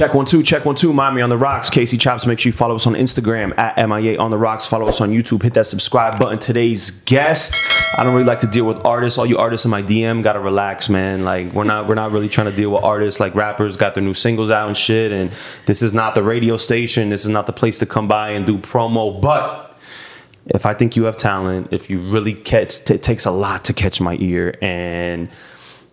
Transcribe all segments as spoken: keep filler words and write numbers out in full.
Check one, two, check one, two. M I A on the rocks. Casey Chops. Make sure you follow us on Instagram at M I A on the rocks. Follow us on YouTube. Hit that subscribe button. Today's guest. I don't really like to deal with artists. All you artists in my D M gotta relax, man. Like we're not we're not really trying to deal with artists. Like rappers got their new singles out and shit. And this is not the radio station. This is not the place to come by and do promo. But if I think you have talent, if you really catch, it takes a lot to catch my ear. And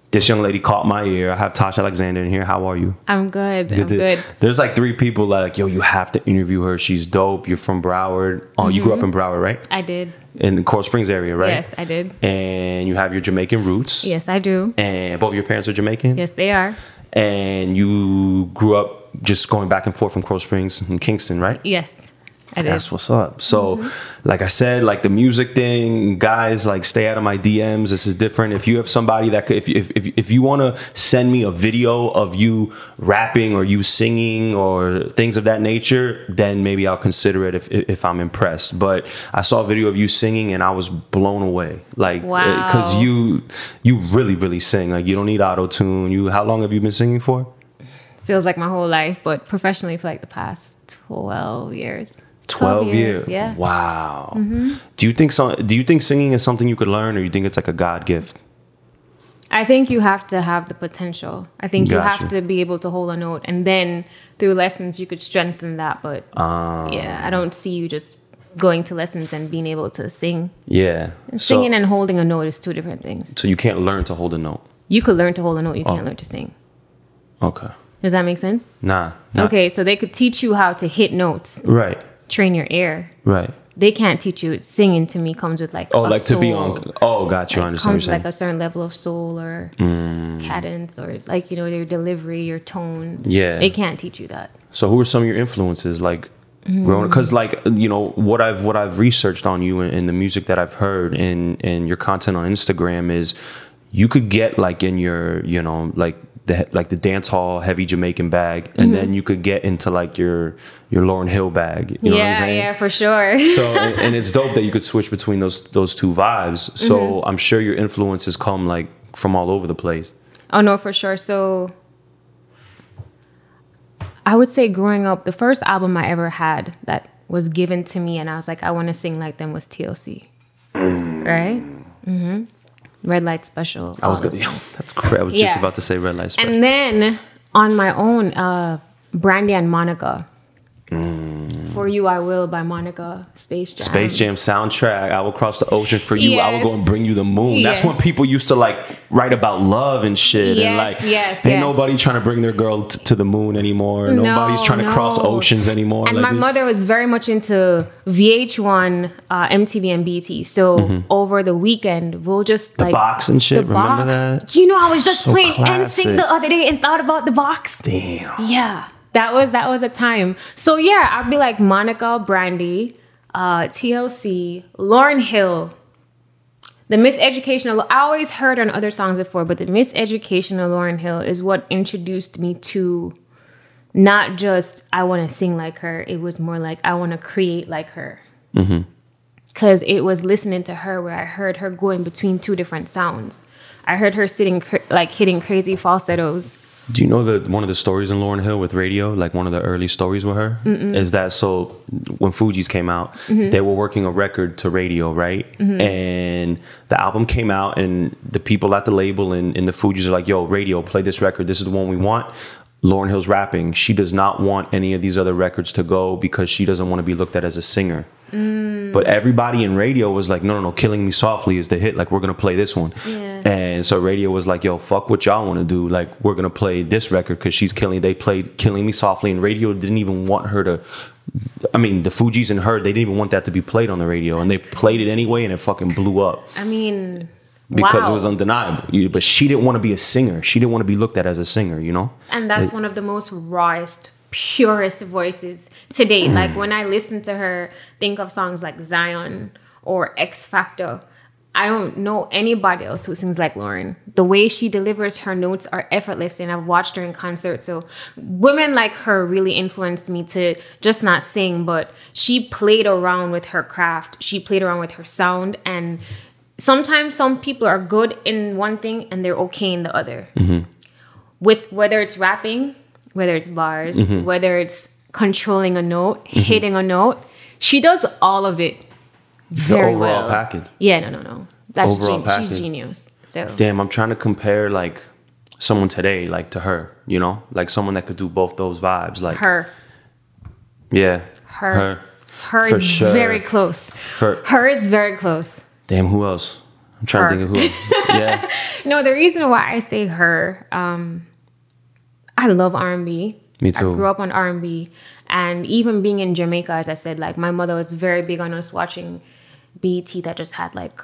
this young lady caught my ear. I have Tasha Alexander in here. How are you? I'm good. good I'm to, good. There's like three people like, yo, you have to interview her. She's dope. You're from Broward. Oh, mm-hmm. You grew up in Broward, right? I did. In the Coral Springs area, right? Yes, I did. And you have your Jamaican roots. Yes, I do. And both of your parents are Jamaican? Yes, they are. And you grew up just going back and forth from Coral Springs and Kingston, right? Yes. That's what's up. So, mm-hmm. like I said, like the music thing, guys, like stay out of my D Ms. This is different. If you have somebody that could, if if if, if you want to send me a video of you rapping or you singing or things of that nature, then maybe I'll consider it if if I'm impressed. But I saw a video of you singing and I was blown away. Like, wow. Because you you really really sing. Like you don't need auto tune. You how long have you been singing for? Feels like my whole life, but professionally for like the past twelve years. twelve years, years. Yeah. Wow. Mm-hmm. Do you think so, do you think singing is something you could learn, or you think it's like a God gift? I think you have to have the potential. I think gotcha. You have to be able to hold a note, and then through lessons you could strengthen that. But um, yeah, I don't see you just going to lessons and being able to sing. Yeah. Singing so, and holding a note is two different things. So you can't learn to hold a note. You could learn to hold a note. You oh. can't learn to sing. Okay. Does that make sense? Nah. nah. Okay, so they could teach you how to hit notes. Right. Train your ear. Right. They can't teach you. Singing to me comes with like oh, a like soul. To be on. Oh, got you. Like I understand. Comes what you're with like a certain level of soul or mm. cadence or like you know your delivery, your tone. Yeah. They can't teach you that. So who are some of your influences like? Because mm. like you know what I've what I've researched on you and, and the music that I've heard and and your content on Instagram is you could get like in your you know like. The, like the dance hall heavy Jamaican bag, and mm-hmm. then you could get into like your your Lauryn Hill bag. You know yeah, what I'm saying? Yeah, for sure. So and, and it's dope that you could switch between those those two vibes. So mm-hmm. I'm sure your influences come like from all over the place. Oh no, for sure. So I would say growing up, the first album I ever had that was given to me, and I was like, I want to sing like them was T L C, right? Mm-hmm. Red Light Special. I was, gonna, yo, that's cra- I was yeah. just about to say Red Light Special. And then on my own, uh, Brandy and Monica. Mm. For You I Will by Monica. Space Jam. Space Jam soundtrack. I will cross the ocean for you. Yes. I will go and bring you the moon. Yes. That's when people used to like write about love and shit. Yes, and like, yes, ain't yes. nobody trying to bring their girl t- to the moon anymore. No, Nobody's trying no. to cross oceans anymore. And like, my mother was very much into V H one, uh, M T V, and B T. So mm-hmm. over the weekend, we'll just the like. The box and shit. The Remember box. That? You know, I was just so playing N Sync the other day and thought about the box. Damn. Yeah. That was that was a time. So yeah, I'd be like Monica, Brandy, uh, T L C, Lauryn Hill, The Miseducation of. I always heard on other songs before, but The Miseducation of Lauryn Hill is what introduced me to not just I want to sing like her. It was more like I want to create like her, because mm-hmm. it was listening to her where I heard her going between two different sounds. I heard her sitting cr- like hitting crazy falsettos. Do you know that one of the stories in Lauryn Hill with radio, like one of the early stories with her, Mm-mm. is that so when Fugees came out, mm-hmm. they were working a record to radio, right? Mm-hmm. And the album came out and the people at the label and, and the Fugees are like, yo, radio, play this record. This is the one we want. Lauryn Hill's rapping. She does not want any of these other records to go because she doesn't want to be looked at as a singer. Mm. But everybody in radio was like, no, no, no, Killing Me Softly is the hit. Like, we're going to play this one. Yeah. And so radio was like, yo, fuck what y'all want to do. Like, we're going to play this record because she's killing. They played Killing Me Softly, and radio didn't even want her to. I mean, the Fugees and her, they didn't even want that to be played on the radio. And they played it anyway, and it fucking blew up. I mean... Because wow. it was undeniable. But she didn't want to be a singer. She didn't want to be looked at as a singer, you know? And that's it, one of the most rawest, purest voices to date. Like when I listen to her, think of songs like Zion or X Factor. I don't know anybody else who sings like Lauryn. The way she delivers her notes are effortless, and I've watched her in concert. So women like her really influenced me to just not sing, but she played around with her craft. She played around with her sound, and sometimes some people are good in one thing and they're okay in the other. Mm-hmm. With whether it's rapping, whether it's bars, mm-hmm. whether it's controlling a note, mm-hmm. hitting a note. She does all of it very well. The overall well. package. Yeah, no, no, no. That's overall gen- she's genius. So damn, I'm trying to compare like someone today, like to her, you know, like someone that could do both those vibes, like her. Yeah, her, her, her is sure. very close. Her. her is very close. Damn, who else? I'm trying her. to think of who else. Yeah. No, the reason why I say her, um, I love R and B. Me too. I grew up on R and B. And even being in Jamaica, as I said, like my mother was very big on us watching B E T that just had like,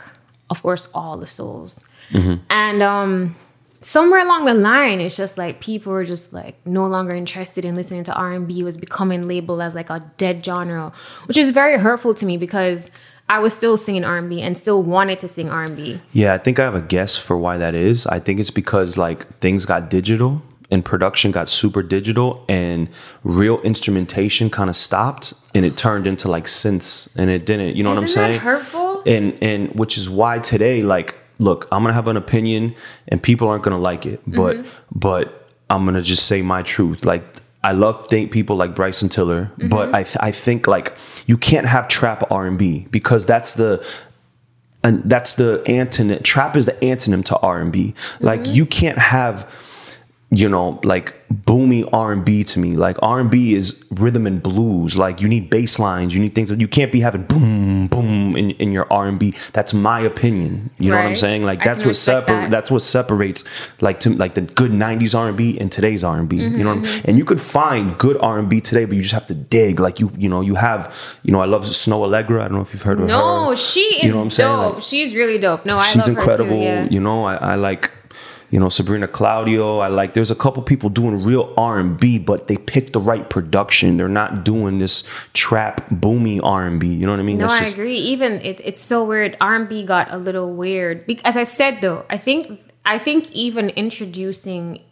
of course, all the souls. Mm-hmm. And um, somewhere along the line, it's just like people were just like no longer interested in listening to R and B. It was becoming labeled as like a dead genre, which is very hurtful to me because I was still singing R and B and still wanted to sing R and B. Yeah, I think I have a guess for why that is. I think it's because like things got digital. And production got super digital and real instrumentation kind of stopped and it turned into like synths and it didn't, you know Isn't what I'm saying? That hurtful? And, and which is why today, like, look, I'm going to have an opinion and people aren't going to like it, but, mm-hmm. but I'm going to just say my truth. Like I love think people like Bryson Tiller, mm-hmm. but I, th- I think like you can't have trap R and B because that's the, and that's the antonym. Trap is the antonym to R and B. Like mm-hmm. you can't have, you know, like boomy R and B to me. Like R and B is rhythm and blues. Like you need bass lines. You need things that you can't be having boom, boom in, in your R and B. That's my opinion. You right. know what I'm saying? Like that's what separ- that. that's what separates like to like the good nineties R and B and today's R and B. Mm-hmm, you know what mm-hmm. I'm saying? And you could find good R and B today, but you just have to dig. Like you, you know, you have, you know, I love Snoh Aalegra. I don't know if you've heard of no, her. No, she is you know what I'm saying? dope. Like, she's really dope. No, I she's love incredible. Her too, yeah. You know, I, I like You know, Sabrina Claudio, I like, there's a couple people doing real R and B, but they pick the right production. They're not doing this trap, boomy R and B. You know what I mean? No, That's I just- agree. Even, it, it's so weird. R and B got a little weird. Be- As I said, though, I think I think even introducing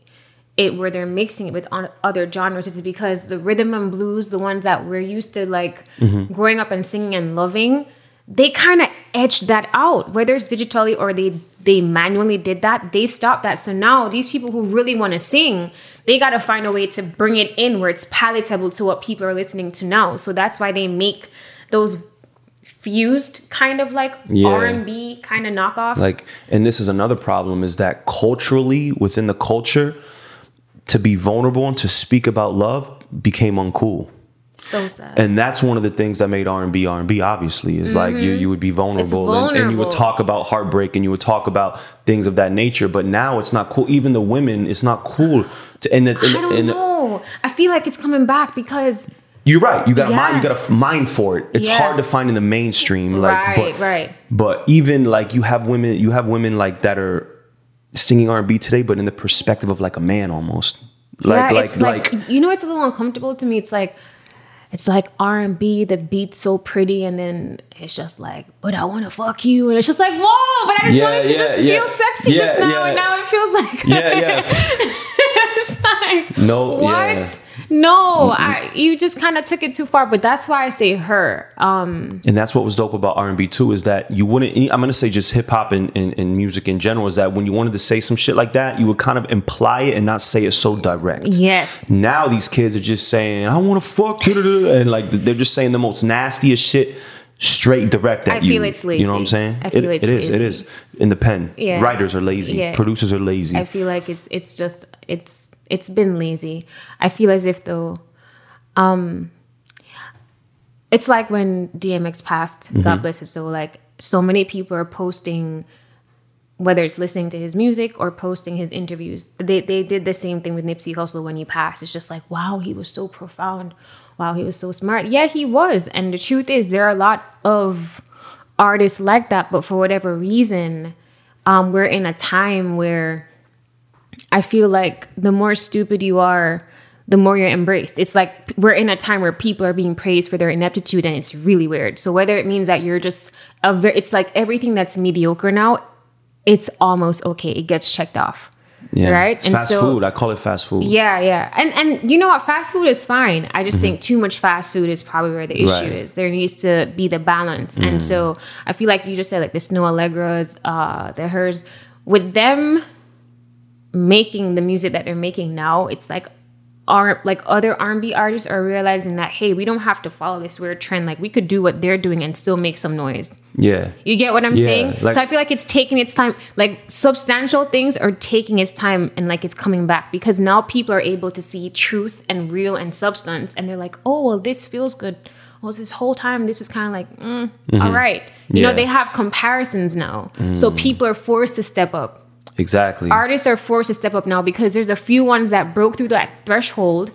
it where they're mixing it with on other genres is because the rhythm and blues, the ones that we're used to, like, mm-hmm. growing up and singing and loving, they kind of edged that out, whether it's digitally or they they manually did that, they stopped that. So now these people who really want to sing, they got to find a way to bring it in where it's palatable to what people are listening to now. So that's why they make those fused kind of like yeah. R and B kind of knockoffs. Like, and this is another problem is that culturally within the culture, to be vulnerable and to speak about love became uncool. So sad. And that's one of the things that made R and B R and B, obviously, is mm-hmm. like you you would be vulnerable, vulnerable. And, and you would talk about heartbreak and you would talk about things of that nature. But now it's not cool. Even the women, it's not cool. To, and the, and, I don't and, know. I feel like it's coming back because... You're right. You got yeah. a mind. You got a mind for it. It's yeah. hard to find in the mainstream. Like, right, but, right. But even like you have women, you have women like that are singing R and B today, but in the perspective of like a man almost. Like, yeah, like, like, like, you know, it's a little uncomfortable to me. It's like... It's like R and B, the beat's so pretty, and then it's just like, but I want to fuck you. And it's just like, whoa, but I just yeah, wanted to yeah, just yeah. feel sexy yeah, just now, yeah. and now it feels like... Yeah, yeah. It's like, no, what? Yeah. No, mm-hmm. I, you just kind of took it too far, but that's why I say her. Um, and that's what was dope about R and B too, is that you wouldn't... I'm going to say just hip-hop and, and, and music in general, is that when you wanted to say some shit like that, you would kind of imply it and not say it so direct. Yes. Now these kids are just saying, I want to fuck... And like they're just saying the most nastiest shit straight direct at you. I feel you. It's lazy. You know what I'm saying? I feel it, it's it is. Lazy. It is in the pen. Yeah. Writers are lazy. Yeah. Producers are lazy. I feel like it's it's just it's it's been lazy. I feel as if though, um, it's like when D M X passed. Mm-hmm. God bless his soul. Like so many people are posting, whether it's listening to his music or posting his interviews. They they did the same thing with Nipsey Hussle when he passed. It's just like wow, he was so profound. Wow, he was so smart. Yeah, he was. And the truth is there are a lot of artists like that. But for whatever reason, um, we're in a time where I feel like the more stupid you are, the more you're embraced. It's like we're in a time where people are being praised for their ineptitude. And it's really weird. So whether it means that you're just, a ver- it's like everything that's mediocre now, it's almost okay. It gets checked off. Yeah. Right. It's and fast so, food. I call it fast food. Yeah, yeah. And and you know what? Fast food is fine. I just mm-hmm. think too much fast food is probably where the issue right. is. There needs to be the balance. Mm. And so I feel like you just said like the Snoh Aalegra's, uh, the hers, with them making the music that they're making now, it's like are like other R and B artists are realizing that, hey, we don't have to follow this weird trend. Like, we could do what they're doing and still make some noise. Yeah. You get what I'm yeah, saying? Like, so I feel like it's taking its time. Like, substantial things are taking its time, and like it's coming back because now people are able to see truth and real and substance, and they're like, oh, well, this feels good. Well, this whole time this was kind of like, mm, mm-hmm. all right. You yeah. know, they have comparisons now. Mm. So people are forced to step up. Exactly. Artists are forced to step up now because there's a few ones that broke through that threshold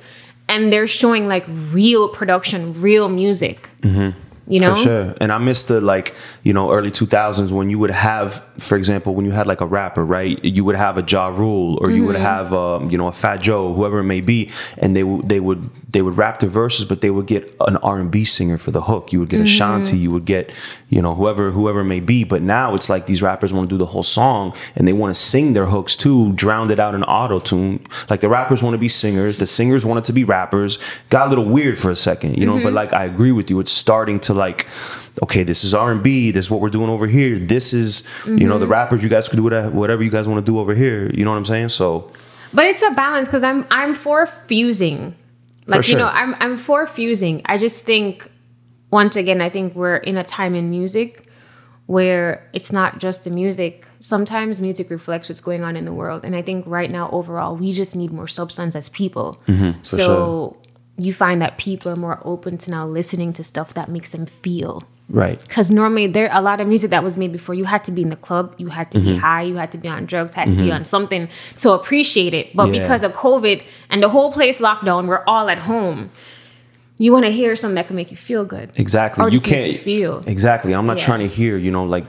and they're showing like real production, real music. Mm-hmm. You know? For sure. And I miss the, like, you know, early two thousands when you would have, for example, when you had like a rapper, right? You would have a Ja Rule or mm-hmm. you would have, um, you know, a Fat Joe, whoever it may be. And they, w- they would they would rap the verses, but they would get an R and B singer for the hook. You would get mm-hmm. a Shanti. You would get, you know, whoever whoever it may be. But now it's like these rappers want to do the whole song and they want to sing their hooks too, drowned it out in auto-tune. Like, the rappers want to be singers. The singers wanted to be rappers. Got a little weird for a second, you know? Mm-hmm. But like, I agree with you. It's starting to, like, okay, this is R and B, this is what we're doing over here, this is mm-hmm. you know, the rappers, you guys could do whatever, whatever you guys want to do over here, you know what I'm saying? So, but it's a balance, because I'm I'm for fusing, like, for sure. you know, I'm I'm for fusing. I just think, once again, I think we're in a time in music where it's not just the music. Sometimes music reflects what's going on in the world, and I think right now overall we just need more substance as people. Mm-hmm, so sure. You find that people are more open to now listening to stuff that makes them feel. Right. Because normally there are a lot of music that was made before. You had to be in the club. You had to mm-hmm. be high. You had to be on drugs. Had mm-hmm. to be on something to appreciate it. But yeah. because of COVID and the whole place lockdown, we're all at home. You want to hear something that can make you feel good. Exactly. Or you can't make you feel. Exactly. I'm not yeah. trying to hear, you know, like,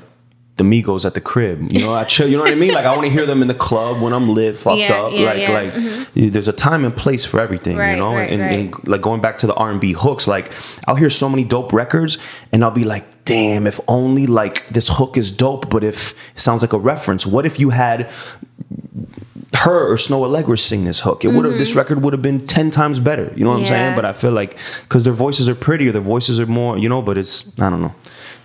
the Migos at the crib, you know, I chill, you know what I mean? Like, I want to hear them in the club when I'm lit, fucked yeah, up. Yeah, like, yeah. like mm-hmm. there's a time and place for everything, right, you know? Right, and, right. And, and like, going back to the R and B hooks, like, I'll hear so many dope records and I'll be like, damn, if only like this hook is dope, but if it sounds like a reference, what if you had her or Snoh Aalegra sing this hook? It would have mm-hmm. this record would have been ten times better. You know what yeah. I'm saying? But I feel like, because their voices are prettier, their voices are more, you know. But it's, I don't know,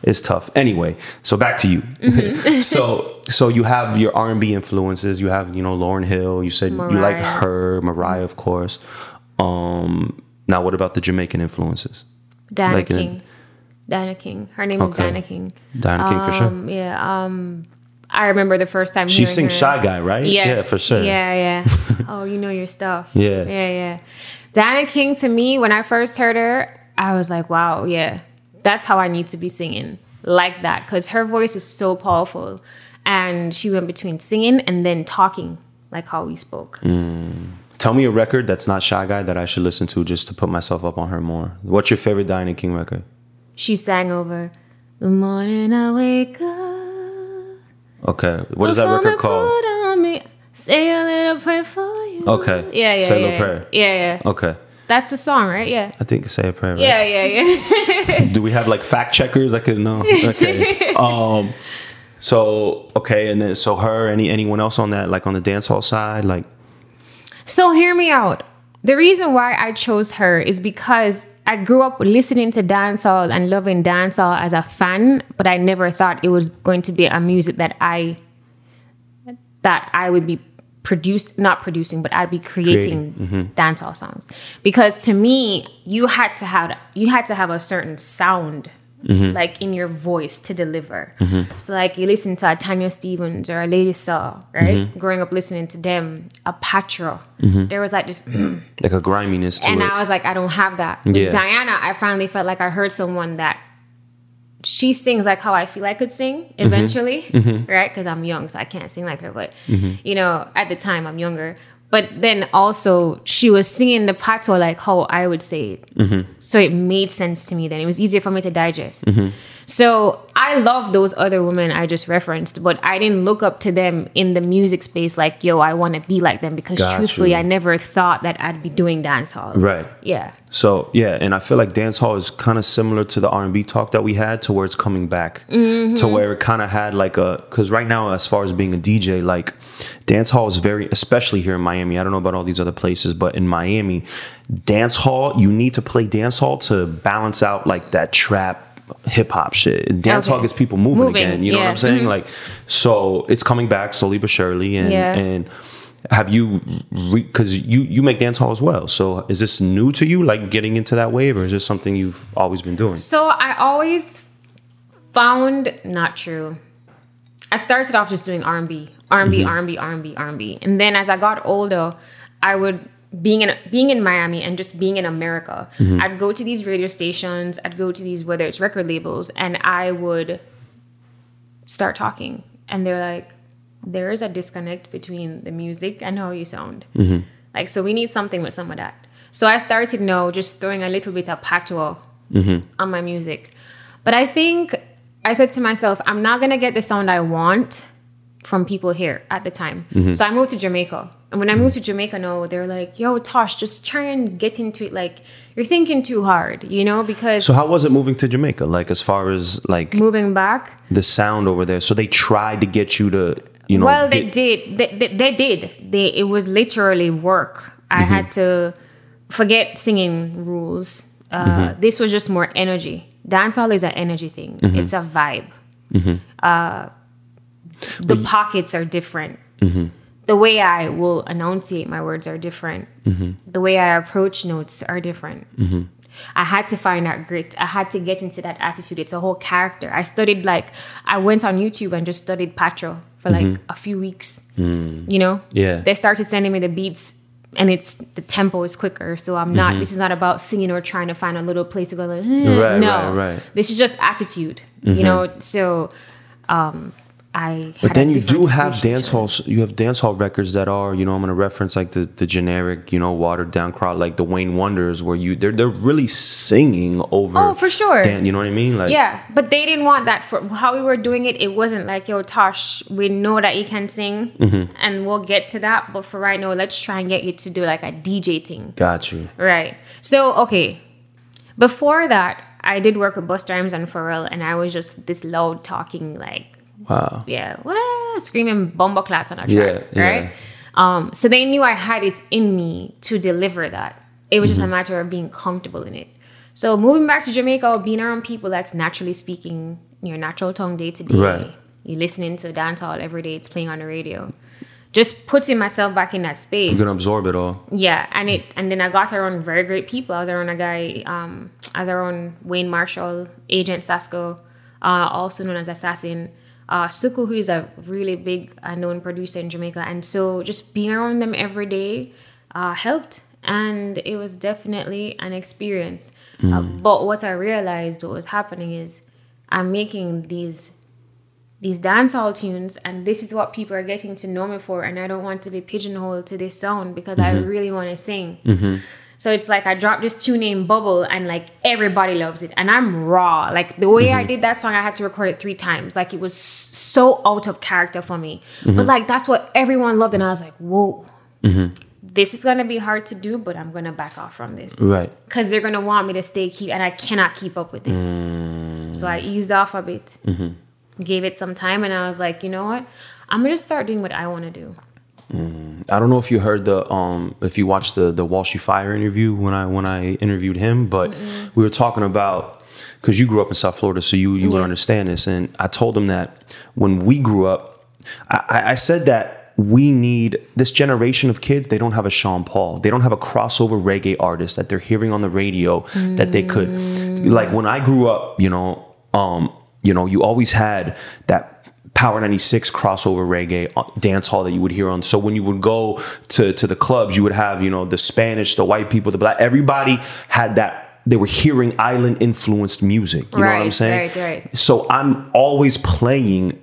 it's tough. Anyway, so back to you. Mm-hmm. so so you have your R and B influences. You have, you know, Lauryn Hill. You said Mariah's. You like her, Mariah, of course. Um, now, what about the Jamaican influences? Diana like King. In, Diana King. Her name okay. is Diana King. Diana King um, for sure. Yeah. Um, I remember the first time she sings Shy Guy, right? Yes. Yeah, for sure. Yeah, yeah. Oh, you know your stuff. Yeah. Yeah, yeah. Diana King, to me, when I first heard her, I was like, wow, yeah, that's how I need to be singing, like that. Because her voice is so powerful. And she went between singing and then talking, like how we spoke. Mm. Tell me a record that's not Shy Guy that I should listen to just to put myself up on her more. What's your favorite Diana King record? She sang over The Morning I Wake Up. Okay, what is that record called? Say a little prayer for you. Okay. Yeah, yeah, Say a little yeah, prayer. Yeah, yeah. Okay. That's the song, right? Yeah. I think Say a Prayer, right? Yeah, yeah, yeah. Do we have like fact checkers? I could know. Okay. um. So, okay, and then so her, any anyone else on that, like on the dancehall side, like. So hear me out. The reason why I chose her is because I grew up listening to dancehall and loving dancehall as a fan, but I never thought it was going to be a music that I that I would be produced, not producing, but I'd be creating, creating. Mm-hmm. dancehall songs. Because to me, you had to have you had to have a certain sound, mm-hmm. like in your voice to deliver. Mm-hmm. So like you listen to a Tanya Stevens or a Lady Saw, right? Mm-hmm. Growing up listening to them, a Patra. Mm-hmm. There was like just like a griminess to and it. And I was like, I don't have that. Yeah. With Diana, I finally felt like I heard someone that she sings like how I feel I could sing eventually, mm-hmm. right? Because I'm young, so I can't sing like her. But mm-hmm. you know, at the time I'm younger. But then also, she was singing the patois like how I would say it. Mm-hmm. So it made sense to me then. It was easier for me to digest. Mm-hmm. So I love those other women I just referenced, but I didn't look up to them in the music space like, yo, I want to be like them. Because Got truthfully, you. I never thought that I'd be doing dancehall. Right. Yeah. So, yeah. And I feel like dancehall is kind of similar to the R and B talk that we had, to where it's coming back. Mm-hmm. To where it kind of had like a... Because right now, as far as being a D J, like... Dance hall is very, especially here in Miami. I don't know about all these other places, but in Miami, dance hall, you need to play dance hall to balance out like that trap hip hop shit. Dance okay. hall gets people moving, moving. again. You yeah. know what I'm saying? Mm-hmm. Like, so it's coming back slowly but surely. And, yeah. and have you, because re- you, you make dance hall as well. So is this new to you, like getting into that wave, or is this something you've always been doing? So I always found, not true. I started off just doing R and B, R and B, mm-hmm. R and B, R and B, R and B. And then as I got older, I would, being in being in Miami and just being in America, mm-hmm. I'd go to these radio stations, I'd go to these, whether it's record labels, and I would start talking. And they're like, there is a disconnect between the music and how you sound. Mm-hmm. Like, so we need something with some of that. So I started, you know, just throwing a little bit of patois mm-hmm. on my music. But I think I said to myself, I'm not going to get the sound I want from people here at the time. Mm-hmm. So I moved to Jamaica. And when I moved to Jamaica, no, they're like, yo, Tosh, just try and get into it. Like, you're thinking too hard, you know, because... So how was it moving to Jamaica? Like, as far as, like... Moving back? The sound over there. So they tried to get you to, you know... Well, they get- did. They, they, they did. They, it was literally work. I mm-hmm. had to forget singing rules. Uh, mm-hmm. This was just more energy. Dancehall is an energy thing. Mm-hmm. It's a vibe. Mm-hmm. Uh, the but pockets are different. Mm-hmm. The way I will enunciate my words are different. Mm-hmm. The way I approach notes are different. Mm-hmm. I had to find that grit. I had to get into that attitude. It's a whole character. I studied, like, I went on YouTube and just studied Patro for like mm-hmm. a few weeks. Mm. You know? Yeah. They started sending me the beats and it's, the tempo is quicker. So I'm not, mm-hmm. this is not about singing or trying to find a little place to go like, eh, right, no. Right, right. This is just attitude, mm-hmm. you know? So, um... I but then you do have dance halls. You have dance hall records that are, you know, I'm going to reference like the, the generic, you know, watered down crowd, like the Wayne Wonders, where you they're they're really singing over. Oh, for sure. Dan, you know what I mean? Like, yeah, but they didn't want that. For how we were doing it, it wasn't like, yo, Tosh, we know that you can sing, mm-hmm. and we'll get to that. But for right now, let's try and get you to do like a D J thing. Got you. Right. So okay, before that, I did work with Busta Rhymes and Pharrell, and I was just this loud talking like. Wow. Yeah. Well, screaming bomba clats on a track, yeah, right? Yeah. Um, so they knew I had it in me to deliver that. It was mm-hmm. just a matter of being comfortable in it. So moving back to Jamaica, being around people that's naturally speaking your natural tongue day to day. Right. You're listening to dancehall every day. It's playing on the radio. Just putting myself back in that space. You're going to absorb it all. Yeah. And it, and then I got around very great people. I was around a guy, um, I was around Wayne Marshall, Agent Sasko, uh, also known as Assassin. Uh, Suku, who is a really big uh, known producer in Jamaica. And so just being around them every day uh, helped. And it was definitely an experience. Mm. Uh, but what I realized what was happening is I'm making these these dancehall tunes, and this is what people are getting to know me for. And I don't want to be pigeonholed to this sound because mm-hmm. I really want to sing. Mm-hmm. So it's like I dropped this tune named Bubble and like everybody loves it. And I'm raw. Like the way mm-hmm. I did that song, I had to record it three times. Like it was so out of character for me. Mm-hmm. But like that's what everyone loved. And I was like, whoa, mm-hmm. this is going to be hard to do, but I'm going to back off from this. Right. Because they're going to want me to stay keep, and I cannot keep up with this. Mm-hmm. So I eased off a bit, mm-hmm. gave it some time. And I was like, you know what? I'm going to start doing what I want to do. Mm. I don't know if you heard the um if you watched the the Walshy Fire interview when I when I interviewed him, but mm-hmm. we were talking about, because you grew up in South Florida, so you you yeah. would understand this. And I told him that when we grew up, I, I said that we need this generation of kids. They don't have a Sean Paul. They don't have a crossover reggae artist that they're hearing on the radio mm-hmm. that they could, like when I grew up, you know, um you know, you always had that Power ninety-six crossover reggae dance hall that you would hear on. So when you would go to, to the clubs, you would have, you know, the Spanish, the white people, the black, everybody had that. They were hearing island influenced music. You right, know what I'm saying? Right, right. So I'm always playing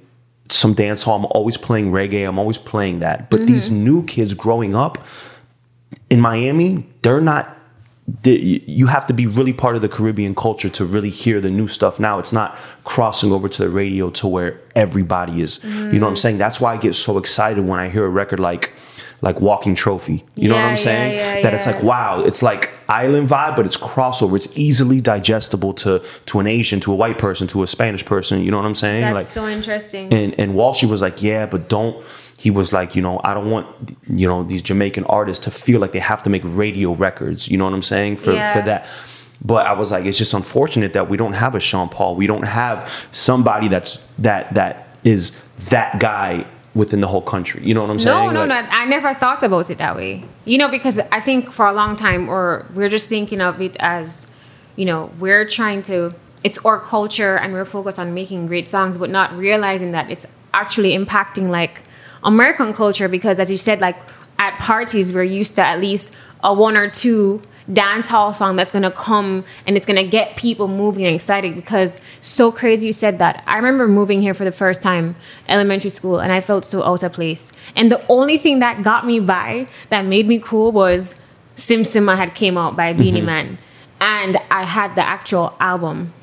some dance hall. I'm always playing reggae. I'm always playing that. But mm-hmm. these new kids growing up in Miami, they're not, you have to be really part of the Caribbean culture to really hear the new stuff now. It's not crossing over to the radio to where everybody is. Mm. You know what I'm saying? That's why I get so excited when I hear a record like like Walking Trophy. You yeah, know what I'm saying? Yeah, yeah, that yeah. It's like, wow, it's like island vibe, but it's crossover. It's easily digestible to to an Asian, to a white person, to a Spanish person. You know what I'm saying? That's like, so interesting. And, and Walshy was like, yeah, but don't. He was like, you know, I don't want, you know, these Jamaican artists to feel like they have to make radio records. You know what I'm saying? For yeah. for that. But I was like, it's just unfortunate that we don't have a Sean Paul. We don't have somebody that's that that is that guy within the whole country. You know what I'm saying? No, no, like, no. I never thought about it that way. You know, because I think for a long time, or we're just thinking of it as, you know, we're trying to, it's our culture and we're focused on making great songs, but not realizing that it's actually impacting like American culture. Because as you said, like at parties, we're used to at least a one or two dance hall song that's going to come and it's going to get people moving and excited. Because so crazy you said that. I remember moving here for the first time, elementary school, and I felt so out of place. And the only thing that got me by, that made me cool, was Sim Simma had came out by Beanie mm-hmm. Man. And I had the actual album.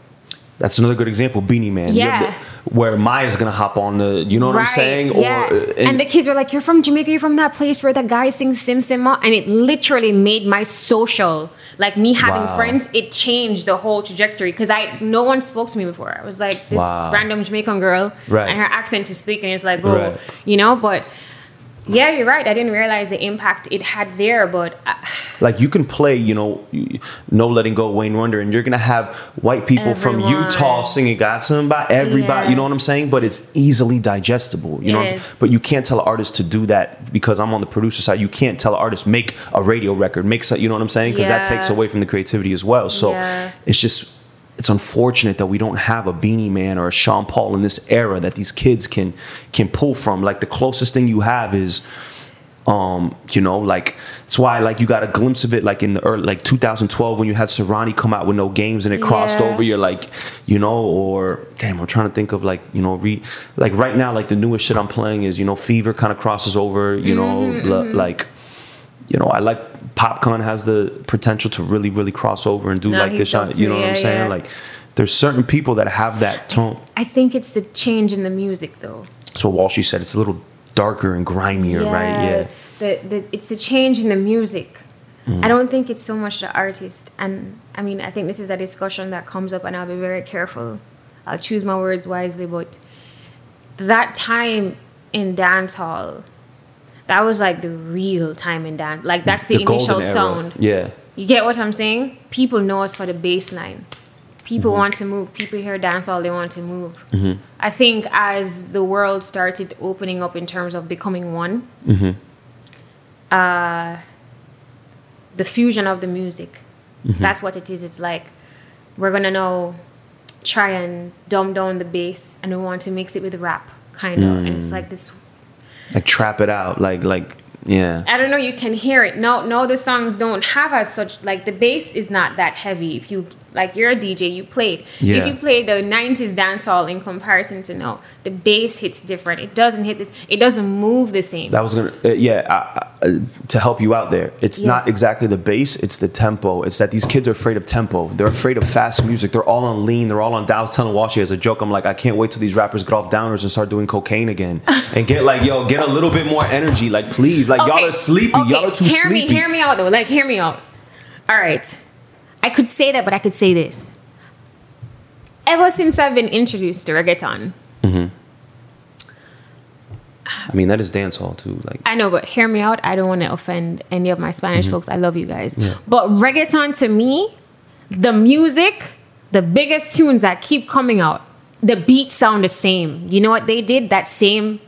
That's another good example, Beanie Man. Yeah. The, where Maya's going to hop on the, you know what right, I'm saying? Yeah. Or, and, and the kids were like, you're from Jamaica, you're from that place where the guy sings Sim Simma. And it literally made my social, like me having wow. friends, it changed the whole trajectory. Because I no one spoke to me before. I was like this wow. random Jamaican girl. Right. And her accent is thick and it's like, whoa, right. you know, but... Yeah, you're right. I didn't realize the impact it had there, but... I, like, you can play, you know, No Letting Go, Wayne Wonder, and you're going to have white people everyone. from Utah singing Got Somebody, everybody, yeah. you know what I'm saying? But it's easily digestible, you it know? Is. But you can't tell an artist to do that, because I'm on the producer side. You can't tell an artist, make a radio record, make something, you know what I'm saying? Because yeah. that takes away from the creativity as well. So yeah. it's just... It's unfortunate that we don't have a Beanie Man or a Sean Paul in this era that these kids can can pull from. Like, the closest thing you have is, um, you know, like, that's why, like, you got a glimpse of it, like, in the early, like, two thousand twelve when you had Serrani come out with No Games and it yeah. crossed over. You're like, you know, or, damn, I'm trying to think of, like, you know, re, like, right now, like, the newest shit I'm playing is, you know, Fever kind of crosses over, you mm-hmm, know, mm-hmm. like, you know, I like... Popcorn has the potential to really, really cross over and do no, like this. You know me, what yeah, I'm saying? Yeah. Like, there's certain people that have that tone. I think it's the change in the music, though. So Walshy said it's a little darker and grimier, yeah, right? Yeah. The, the, it's the change in the music. Mm. I don't think it's so much the artist. And, I mean, I think this is a discussion that comes up, and I'll be very careful. I'll choose my words wisely, but that time in dance hall... That was like the real time in dance. Like, that's the, the initial sound. Yeah. You get what I'm saying? People know us for the bass line. People mm-hmm. want to move. People hear dance all they want to move. Mm-hmm. I think as the world started opening up in terms of becoming one, mm-hmm. uh, the fusion of the music, mm-hmm. that's what it is. It's like, we're going to now try and dumb down the bass, and we want to mix it with rap, kind of. Mm. And it's like this... Like, trap it out, like, like, yeah. I don't know, you can hear it. No, no, the songs don't have as such, like, the bass is not that heavy. If you, like, you're a D J, you played. Yeah. If you play the nineties dancehall in comparison to now, the bass hits different. It doesn't hit this, it doesn't move the same. That was going to, uh, yeah, I, I, to help you out there. It's yeah. not exactly the bass, it's the tempo. It's that these kids are afraid of tempo. They're afraid of fast music. They're all on lean. They're all on down. I was telling Walshy as a joke, I'm like, I can't wait till these rappers get off downers and start doing cocaine again. And get like, yo, get a little bit more energy. Like, please. Like, okay. y'all are sleepy. Okay. Y'all are too hear sleepy. Hear me, hear me out though. Like, hear me out. All right. I could say that, but I could say this. Ever since I've been introduced to reggaeton. Mm-hmm. I mean, that is dancehall too. Like, I know, but hear me out. I don't want to offend any of my Spanish mm-hmm. folks. I love you guys. Yeah. But reggaeton to me, the music, the biggest tunes that keep coming out, the beats sound the same. You know what they did? That same...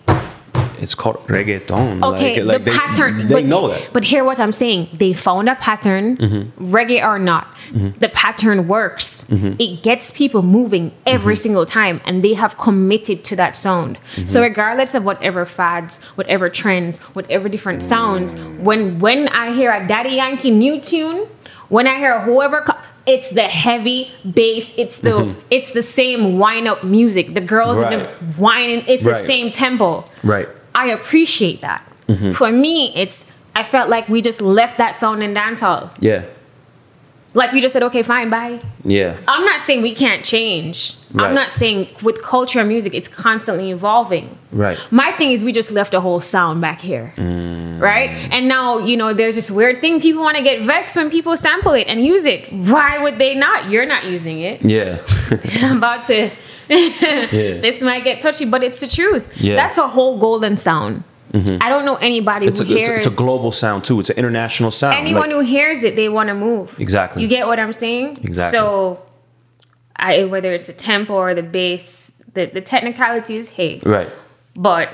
It's called reggaeton. Okay, like, like the they, pattern. They but, know that. But hear what I'm saying. They found a pattern, mm-hmm. reggae or not. Mm-hmm. The pattern works. Mm-hmm. It gets people moving every mm-hmm. single time, and they have committed to that sound. Mm-hmm. So regardless of whatever fads, whatever trends, whatever different sounds, mm. when when I hear a Daddy Yankee new tune, when I hear whoever... Co- It's the heavy bass. It's the mm-hmm. it's the same wind-up music. The girls right. in the whining. It's right. the same tempo. Right. I appreciate that. Mm-hmm. For me, it's I felt like we just left that sound in dancehall. Yeah. Like, we just said, okay, fine, bye. Yeah. I'm not saying we can't change. Right. I'm not saying with culture and music, it's constantly evolving. Right. My thing is we just left a whole sound back here. Mm. Right? And now, you know, there's this weird thing. People want to get vexed when people sample it and use it. Why would they not? You're not using it. Yeah. I'm about to... yeah. This might get touchy, but it's the truth. Yeah. That's a whole golden sound. Mm-hmm. I don't know anybody it's who a, hears... It's a, it's a global sound, too. It's an international sound. Anyone like, who hears it, they want to move. Exactly. You get what I'm saying? Exactly. So, I, whether it's the tempo or the bass, the, the technicalities, hey. Right. But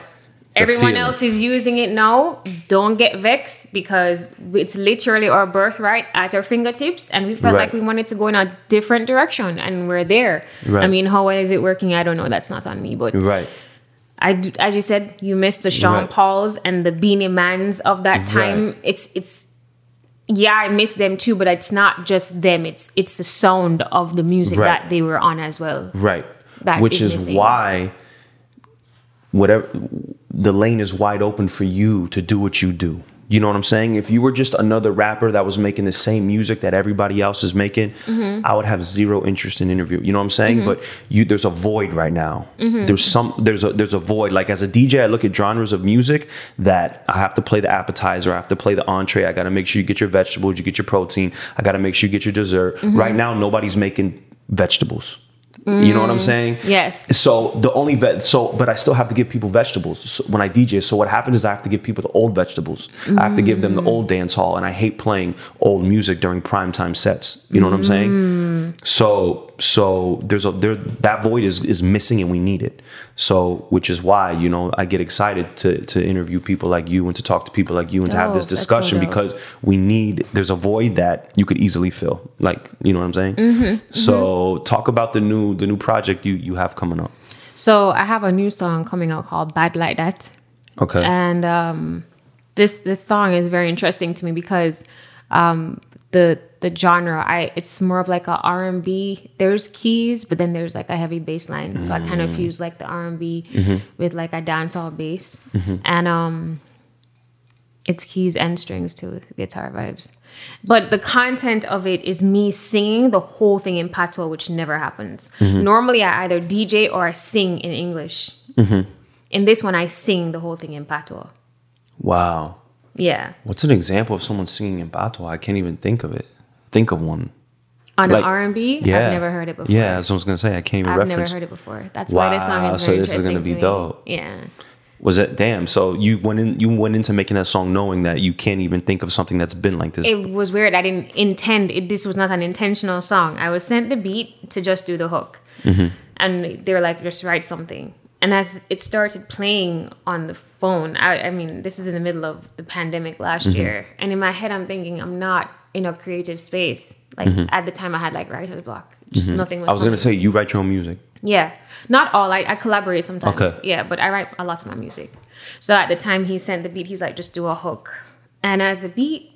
Everyone feeling. Else is using it now. Don't get vexed because it's literally our birthright at our fingertips, and we felt right. like we wanted to go in a different direction, and we're there. Right. I mean, how is it working? I don't know. That's not on me, but right. I, as you said, you missed the Sean right. Pauls and the Beanie Mans of that time. Right. It's it's yeah, I miss them too, but it's not just them. It's it's the sound of the music right. that they were on as well. Right, that which is, is why whatever. The lane is wide open for you to do what you do. You know what I'm saying? If you were just another rapper that was making the same music that everybody else is making, mm-hmm. I would have zero interest in interviewing. You know what I'm saying? Mm-hmm. But you, there's a void right now. Mm-hmm. There's some, there's a, there's a void. Like as a D J, I look at genres of music that I have to play the appetizer. I have to play the entree. I got to make sure you get your vegetables, you get your protein. I got to make sure you get your dessert. Mm-hmm. Right now, nobody's making vegetables. You know what I'm saying? Yes. So the only vet, so but I still have to give people vegetables so, when I D J. So what happens is I have to give people the old vegetables. Mm. I have to give them the old dance hall, and I hate playing old music during primetime sets. You know what I'm saying? Mm. So so there's a there that void is is missing, and we need it. So which is why you know I get excited to to interview people like you and to talk to people like you and dope, to have this discussion so because we need there's a void that you could easily fill. Like you know what I'm saying? Mm-hmm, so mm-hmm. talk about the new. the new project you, you have coming up. So I have a new song coming out called Bad Like That. Okay. And um, this this song is very interesting to me because um, the the genre, I it's more of like a R and B. There's keys, but then there's like a heavy bass line. Mm. So I kind of fuse like the R and B mm-hmm. with like a dancehall bass. Mm-hmm. And um, it's keys and strings too, guitar vibes. But the content of it is me singing the whole thing in patois, which never happens. Mm-hmm. Normally, I either D J or I sing in English. Mm-hmm. In this one, I sing the whole thing in patois. Wow. Yeah. What's an example of someone singing in patois? I can't even think of it. Think of one. On like, an R and B? Yeah. I've never heard it before. Yeah, that's what I was going to say. I can't even I've reference. I've never heard it before. That's wow. why this song is so very interesting. So this is going to be dope. Yeah. Was it damn? So you went in. You went into making that song knowing that you can't even think of something that's been like this. It was weird. I didn't intend it. This was not an intentional song. I was sent the beat to just do the hook, mm-hmm. and they were like, "Just write something." And as it started playing on the phone, I, I mean, this is in the middle of the pandemic last mm-hmm. year, and in my head, I'm thinking, I'm not in a creative space. Like mm-hmm. at the time, I had like writer's block. Just mm-hmm. nothing was. I was going to say, you write your own music. Yeah. Not all. I, I collaborate sometimes. Okay. Yeah, but I write a lot of my music. So at the time he sent the beat, he's like, just do a hook. And as the beat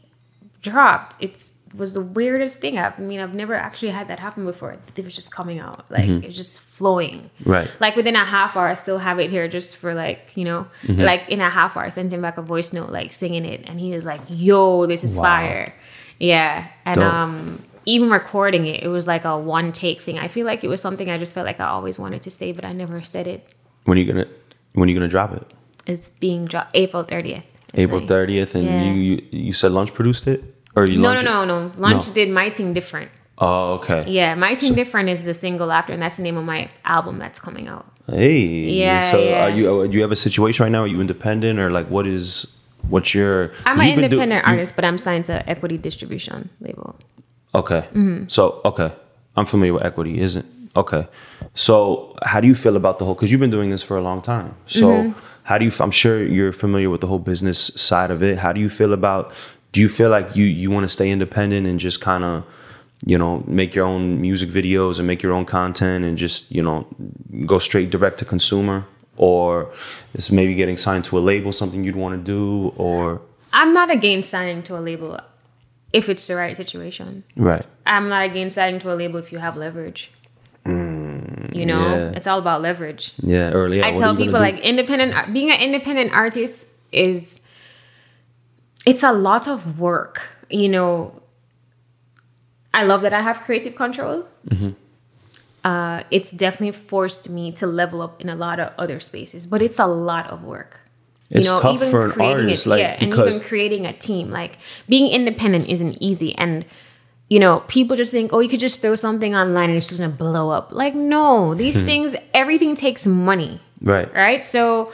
dropped, it was the weirdest thing. I mean, I've never actually had that happen before. It was just coming out. Like, mm-hmm. it was just flowing. Right. Like, within a half hour, I still have it here just for, like, you know. Mm-hmm. Like, in a half hour, I sent him back a voice note, like, singing it. And he was like, yo, this is wow. fire. Yeah. And, dope. um... even recording it, it was like a one take thing. I feel like it was something I just felt like I always wanted to say, but I never said it. When are you gonna when are you gonna drop it? It's being dropped April thirtieth. April thirtieth, and yeah. you, you you said Lunch produced it, or you? No, no, no, no. Lunch no. did My Thing Different. Oh, okay. Yeah, My Thing so, Different is the single after, and that's the name of my album that's coming out. Hey, yeah. So yeah. are you? Do you have a situation right now? Are you independent, or like what is? What's your? I'm an independent do, artist, you, but I'm signed to Equity distribution label. Okay. Mm-hmm. So, okay. I'm familiar with Equity, isn't okay. So, how do you feel about the whole, because you've been doing this for a long time. So, mm-hmm. how do you, I'm sure you're familiar with the whole business side of it. How do you feel about, do you feel like you, you want to stay independent and just kind of, you know, make your own music videos and make your own content and just, you know, go straight direct to consumer? Or is maybe getting signed to a label something you'd want to do? Or I'm not against signing to a label. If it's the right situation. Right. I'm not against signing to a label if you have leverage. Mm, you know? Yeah. It's all about leverage. Yeah, early. Yeah. I what tell people, like, independent, being an independent artist is, it's a lot of work. You know, I love that I have creative control. Mm-hmm. Uh, it's definitely forced me to level up in a lot of other spaces. But it's a lot of work. You it's know, tough even for an artist, a, like yeah, because and even creating a team, like being independent isn't easy. And you know, people just think, oh, you could just throw something online and it's just gonna blow up. Like, no, these things, everything takes money, right? Right. So,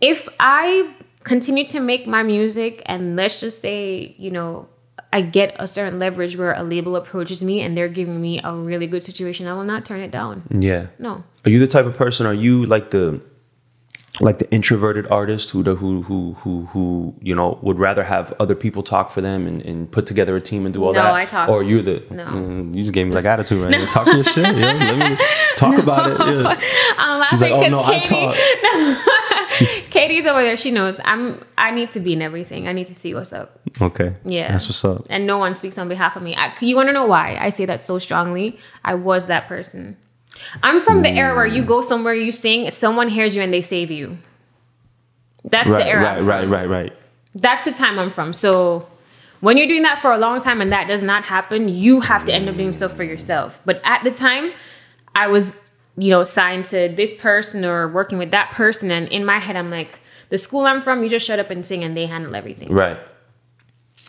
if I continue to make my music, and let's just say, you know, I get a certain leverage where a label approaches me and they're giving me a really good situation, I will not turn it down. Yeah. No. Are you the type of person? Are you like the like the introverted artist who who who who who you know would rather have other people talk for them and, and put together a team and do all no, that? No, I talk. Or you're the no. Mm, you just gave me like attitude, right? No. Talk your shit. Yeah, let me talk no. about it. Yeah. I'm laughing. She's like, oh no, Katie, I talk. No. Katie's over there. She knows. I'm. I need to be in everything. I need to see what's up. Okay. Yeah, that's what's up. And no one speaks on behalf of me. I, you want to know why I say that so strongly? I was that person. I'm from the era where you go somewhere, you sing, someone hears you and they save you. That's right, the era. Right, I'm from. right, right, right. That's the time I'm from. So when you're doing that for a long time and that does not happen, you have to end up doing stuff for yourself. But at the time, I was, you know, signed to this person or working with that person. And in my head, I'm like, the school I'm from, you just shut up and sing and they handle everything. Right.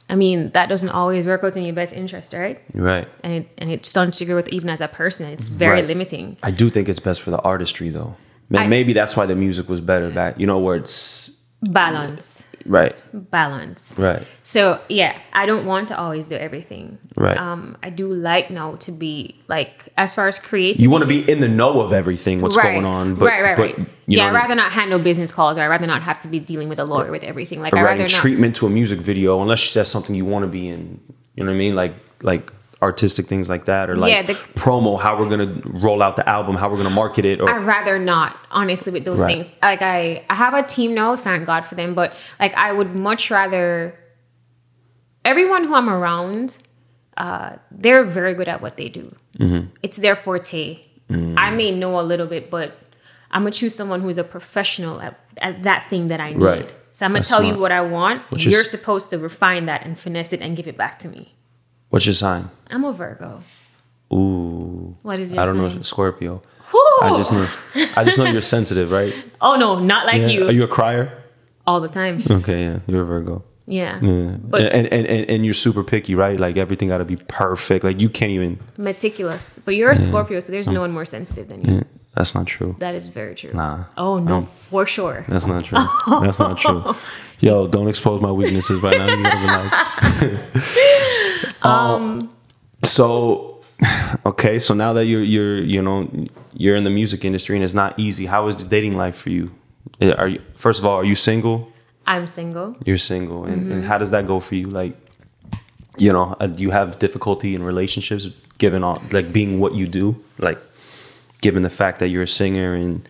I mean, that doesn't always work out in your best interest, right? Right. And it and it stunts your growth even as a person. It's very right. limiting. I do think it's best for the artistry, though. I, maybe that's why the music was better back, you know, where it's... Balance. Right. Balance. Right. So, yeah, I don't want to always do everything. Right. Um, I do like now to be, like, as far as creativity... You want to be in the know of everything, what's right. going on. But, right, right, but, right. You yeah, I'd rather I mean? not handle business calls, or I'd rather not have to be dealing with a lawyer with everything. Like, or I'd rather not... treatment to a music video, unless that's something you want to be in. You know what I mean? Like, like... artistic things like that, or like yeah, the, promo, how we're gonna roll out the album, how we're gonna market it. Or I'd rather not, honestly, with those right. things. Like I, I have a team now, thank God for them, but like I would much rather everyone who I'm around, uh, they're very good at what they do. Mm-hmm. It's their forte. Mm-hmm. I may know a little bit, but I'm gonna choose someone who's a professional at, at that thing that I need. Right. So I'm gonna That's tell smart. you what I want. Which You're is- supposed to refine that and finesse it and give it back to me. What's your sign? I'm a Virgo. Ooh. What is your sign? I don't sign? know. Scorpio. Ooh. I just know. I just know you're sensitive, right? Oh no, not like yeah. you. Are you a crier? All the time. Okay, yeah, you're a Virgo. Yeah. Yeah. But and, and and and you're super picky, right? Like everything got to be perfect. Like you can't even. Meticulous, but you're a yeah. Scorpio, so there's no one more sensitive than you. Yeah. That's not true. That is very true. Nah. Oh no, for sure. That's not true. That's not true. Yo, don't expose my weaknesses right now. You're gonna be like. Um, so, okay. So now that you're, you're, you know, you're in the music industry and it's not easy. How is the dating life for you? Are you, first of all, are you single? I'm single. You're single. And, mm-hmm. and how does that go for you? Like, you know, do you have difficulty in relationships given all, like being what you do, like given the fact that you're a singer and,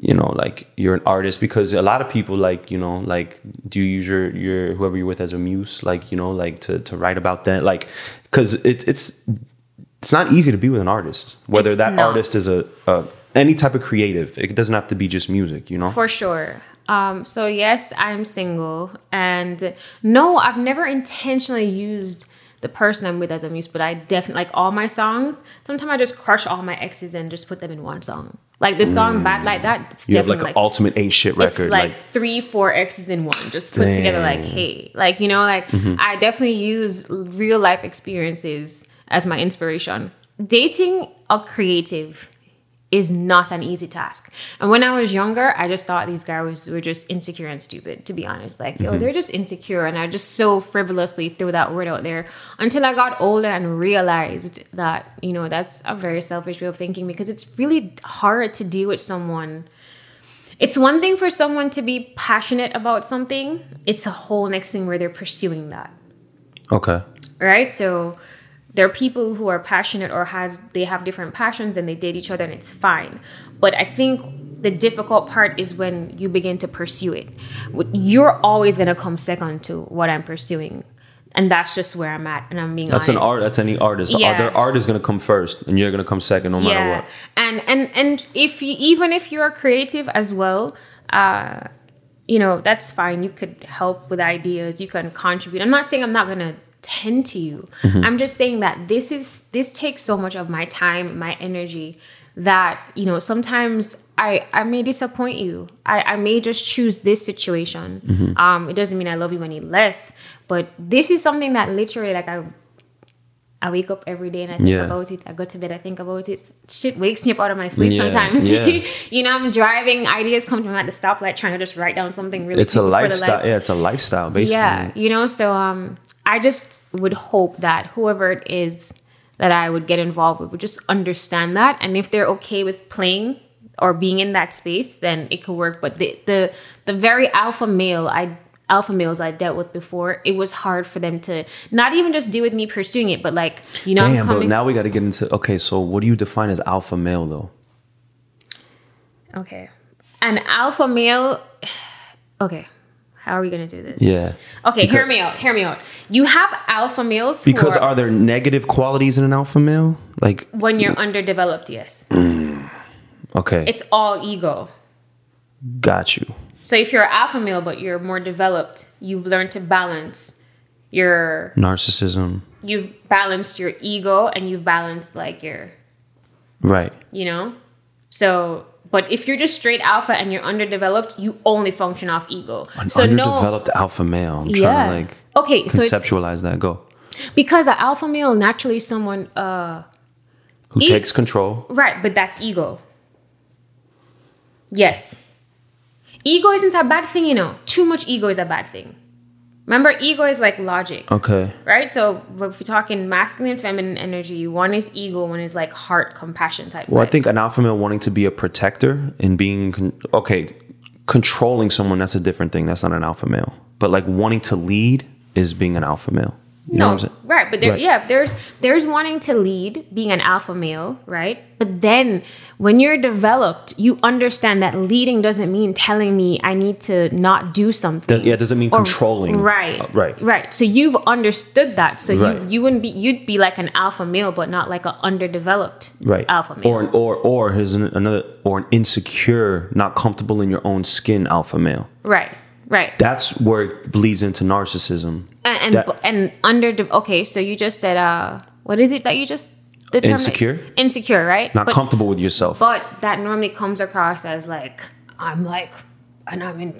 you know, like you're an artist? Because a lot of people, like, you know, like, do you use your, your whoever you're with as a muse, like, you know, like to, to write about that, like, because it, it's it's not easy to be with an artist, whether it's that not. artist is a, a any type of creative. It doesn't have to be just music, you know, for sure. Um, so yes, I'm single, and no, I've never intentionally used the person I'm with as a muse, but I definitely, like, all my songs. Sometimes I just crush all my exes and just put them in one song. Like the song mm. Bad Like That, it's you definitely have like, like an ultimate ain't shit record. It's like, like three, four exes in one, just put dang. together. Like, hey, like, you know, like mm-hmm. I definitely use real life experiences as my inspiration. Dating a creative is not an easy task. And when I was younger, I just thought these guys were just insecure and stupid, to be honest. Like, yo, mm-hmm. they're just insecure. And I just so frivolously threw that word out there until I got older and realized that, you know, that's a very selfish way of thinking, because it's really hard to deal with someone. It's one thing for someone to be passionate about something. It's a whole next thing where they're pursuing that. Okay. Right? So... there are people who are passionate or has they have different passions and they date each other and it's fine. But I think the difficult part is when you begin to pursue it. You're always going to come second to what I'm pursuing. And that's just where I'm at. And I'm being that's honest. That's an art. That's any artist. Yeah. Their art is going to come first and you're going to come second no yeah. matter what. And and and if you, even if you're creative as well, uh, you know, that's fine. You could help with ideas. You can contribute. I'm not saying I'm not going to tend to you. Mm-hmm. I'm just saying that this is this takes so much of my time, my energy, that, you know, sometimes I, I may disappoint you. I, I may just choose this situation. Mm-hmm. Um, it doesn't mean I love you any less, but this is something that literally, like, I I wake up every day and I think yeah. about it. I go to bed, I think about it. Shit wakes me up out of my sleep yeah. sometimes. Yeah. You know, I'm driving, ideas come to me at the stoplight, trying to just write down something really It's a lifestyle. Yeah, it's a lifestyle, basically. Yeah, you know, so um I just would hope that whoever it is that I would get involved with would just understand that. And if they're okay with playing or being in that space, then it could work. But the the, the very alpha male I alpha males I dealt with before, it was hard for them to not even just deal with me pursuing it, but like, you know, damn, I'm coming. But now we got to get into, okay, so what do you define as alpha male though? Okay. An alpha male, okay. How are we going to do this? Yeah. Okay, because, hear me out. Hear me out. You have alpha males. Because who are, are there negative qualities in an alpha male? Like when you're underdeveloped, yes. Mm, okay. It's all ego. Got you. So if you're an alpha male but you're more developed, you've learned to balance your narcissism. You've balanced your ego and you've balanced like your right. You know? So but if you're just straight alpha and you're underdeveloped, you only function off ego. An so underdeveloped no, alpha male. I'm yeah. trying to like okay, conceptualize so that. Go. Because an alpha male naturally is someone uh, who e- takes control. Right, but that's ego. Yes. Ego isn't a bad thing, you know. Too much ego is a bad thing. Remember, ego is like logic. Okay. Right? So if we're talking masculine, feminine energy, one is ego, one is like heart, compassion type. Well, vibes. I think an alpha male wanting to be a protector and being, con- okay, controlling someone, that's a different thing. That's not an alpha male. But like wanting to lead is being an alpha male. You no, know what I'm saying? Right. But there, right. yeah, there's there's wanting to lead, being an alpha male, right? But then when you're developed, you understand that leading doesn't mean telling me I need to not do something. Yeah, it doesn't mean or, controlling. Right. Uh, right. Right. So you've understood that. So right. you, you wouldn't be, you'd be like an alpha male, but not like an underdeveloped right. alpha male. Or, an, or, or here's another, or an insecure, not comfortable in your own skin alpha male. Right. Right. That's where it bleeds into narcissism. And and, that, and under okay, so you just said uh, what is it that you just the term insecure? That, insecure, right? Not but, comfortable with yourself. But that normally comes across as like I'm like, and I'm in.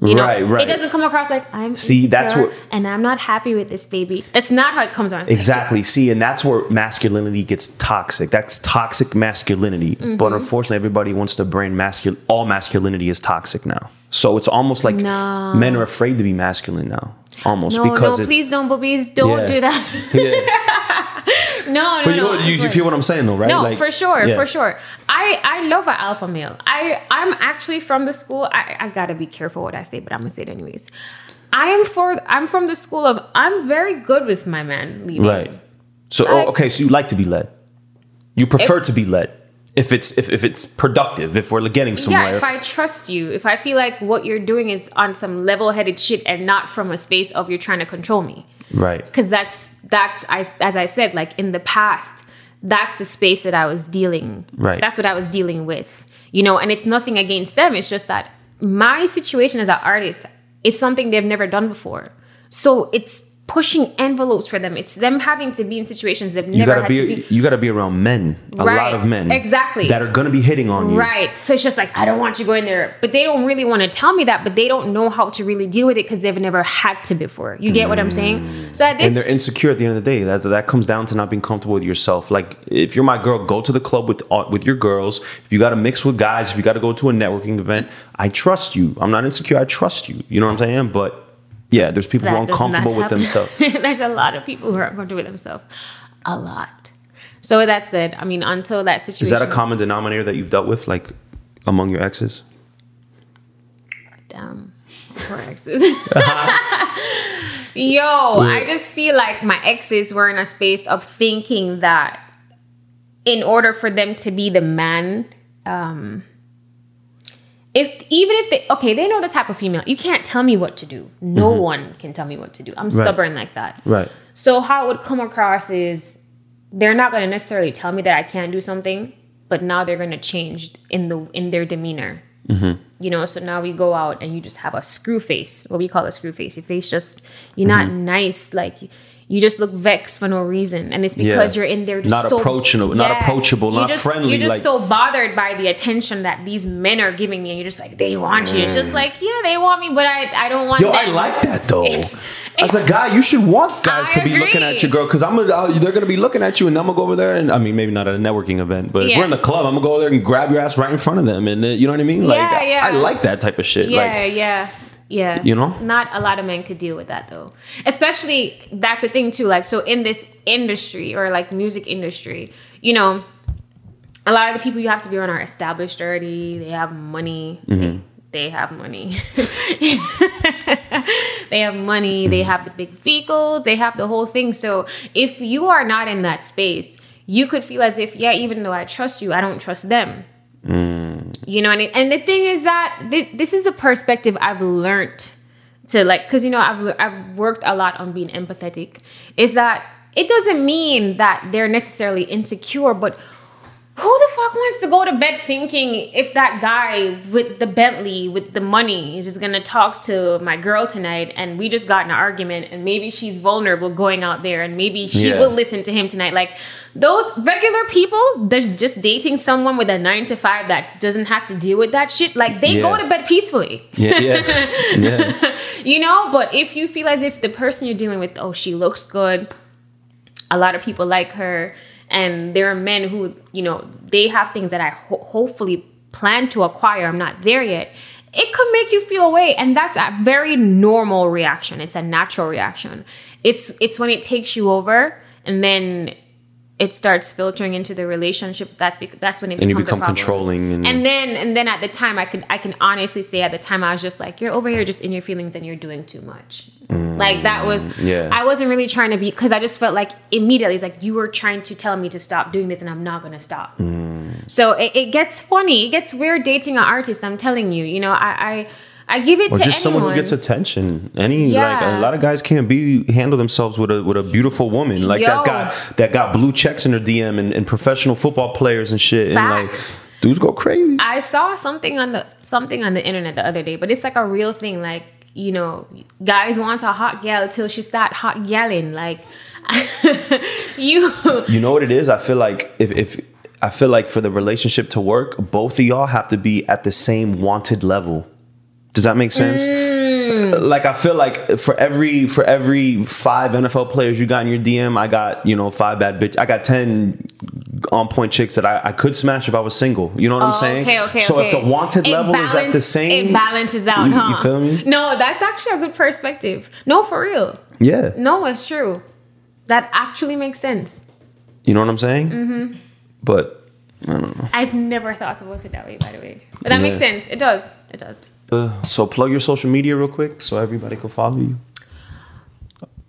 You know, right, right. It doesn't come across like I'm see that's what and I'm not happy with this baby. That's not how it comes on. Exactly. See, and that's where masculinity gets toxic. That's toxic masculinity. Mm-hmm. But unfortunately, everybody wants to brand masculine. All masculinity is toxic now. So it's almost like no. men are afraid to be masculine now. Almost no, because no, it's, please don't, boobies, don't yeah. do that. yeah. No, no, but you know, no. You, you feel what I'm saying though, right? No, like, for sure, yeah. for sure. I, I love an alpha male. I, I'm actually from the school. I, I gotta be careful what I say, but I'm gonna say it anyways. I am for. I'm from the school of I'm very good with my man leading. Right. So like, oh, okay, so you like to be led. You prefer it, to be led. If it's if, if it's productive, if we're getting somewhere. Yeah, if I trust you, if I feel like what you're doing is on some level-headed shit and not from a space of you're trying to control me. Right. Because that's, that's I as I said, like in the past, that's the space that I was dealing. Right. That's what I was dealing with. You know, and it's nothing against them. It's just that my situation as an artist is something they've never done before. So it's pushing envelopes for them. It's them having to be in situations they've never gotta had be, to be. You got to be around men. A right, lot of men. Exactly. That are going to be hitting on you. Right. So it's just like, I don't want you going there. But they don't really want to tell me that, but they don't know how to really deal with it because they've never had to before. You get mm. what I'm saying? So at this, and they're insecure at the end of the day. That, that comes down to not being comfortable with yourself. Like, if you're my girl, go to the club with uh, with your girls. If you got to mix with guys, if you got to go to a networking event, I trust you. I'm not insecure. I trust you. You know what I'm saying? But yeah, there's people that who are uncomfortable with themselves. There's a lot of people who are uncomfortable with themselves. A lot. So with that said, I mean, until that situation... Is that a common denominator that you've dealt with, like, among your exes? Damn. Poor exes. Yo, I just feel like my exes were in a space of thinking that in order for them to be the man... Um, If even if they okay, they know the type of female. You can't tell me what to do. No mm-hmm. one can tell me what to do. I'm stubborn right. like that. Right. So how it would come across is they're not going to necessarily tell me that I can't do something, but now they're going to change in the in their demeanor. Mm-hmm. You know. So now we go out and you just have a screw face. What we call a screw face. Your face just you're mm-hmm. not nice. Like you just look vexed for no reason, and it's because yeah. you're in there just not so approachable, yeah, not approachable, not just, friendly. You're just like, so bothered by the attention that these men are giving me, and you're just like, they want you. It's just like, yeah, they want me, but I, I don't want. Yo, them. I like that though. As a guy, you should want guys I to be agree. Looking at your girl because I'm gonna, uh, they're gonna be looking at you, and I'm gonna go over there, and I mean, maybe not at a networking event, but yeah. if we're in the club, I'm gonna go over there and grab your ass right in front of them, and uh, you know what I mean? Like, yeah, yeah. I, I like that type of shit. Yeah, like, yeah. Yeah. You know? Not a lot of men could deal with that though. Especially that's the thing too, like so in this industry or like music industry, you know, a lot of the people you have to be on are established already. They have money. Mm-hmm. They have money. They have money. Mm-hmm. They have the big vehicles. They have the whole thing. So if you are not in that space, you could feel as if, yeah, even though I trust you, I don't trust them. Mm. You know, and it, and the thing is that th- this is the perspective I've learned to like, because, you know, I've I've worked a lot on being empathetic, is that it doesn't mean that they're necessarily insecure, but who the fuck wants to go to bed thinking if that guy with the Bentley, with the money, is just going to talk to my girl tonight and we just got in an argument and maybe she's vulnerable going out there and maybe she yeah. will listen to him tonight. Like, those regular people, they're just dating someone with a nine to five that doesn't have to deal with that shit. Like, they yeah. go to bed peacefully. Yeah, yeah. yeah. You know, but if you feel as if the person you're dealing with, oh, she looks good, a lot of people like her, and there are men who, you know, they have things that I ho- hopefully plan to acquire. I'm not there yet. It could make you feel away. And that's a very normal reaction. It's a natural reaction. It's it's when it takes you over and then it starts filtering into the relationship. That's bec- that's when it and becomes you become a problem. Controlling. And, and then and then at the time, I could I can honestly say at the time I was just like, you're over here just in your feelings and you're doing too much. Mm, like that was, yeah. I wasn't really trying to be, because I just felt like immediately it's like you were trying to tell me to stop doing this and I'm not going to stop. Mm. So it, it gets funny. It gets weird dating an artist. I'm telling you, you know, I, I, I give it or to just anyone. Someone who gets attention. Any yeah. like a lot of guys can't be handle themselves with a with a beautiful woman like Yo. that guy that got blue checks in her D M and, and professional football players and shit. Facts. And like dudes go crazy. I saw something on the something on the internet the other day, but it's like a real thing. Like, you know, guys want a hot gal till she start hot yelling. Like you. You know what it is? I feel like if if I feel like for the relationship to work, both of y'all have to be at the same wanted level. Does that make sense? Mm. Like, I feel like for every for every five N F L players you got in your D M, I got, you know, five bad bitch. I got ten on point chicks that I, I could smash if I was single. You know what oh, I'm saying? Okay, okay, so okay. if the wanted it level balance, is at the same, it balances out. You, huh? You feel me? No, that's actually a good perspective. No, for real. Yeah. No, it's true. That actually makes sense. You know what I'm saying? Mm-hmm. But I don't know. I've never thought about it that way. By the way, but that yeah. makes sense. It does. It does. Uh, so plug your social media real quick so everybody can follow you.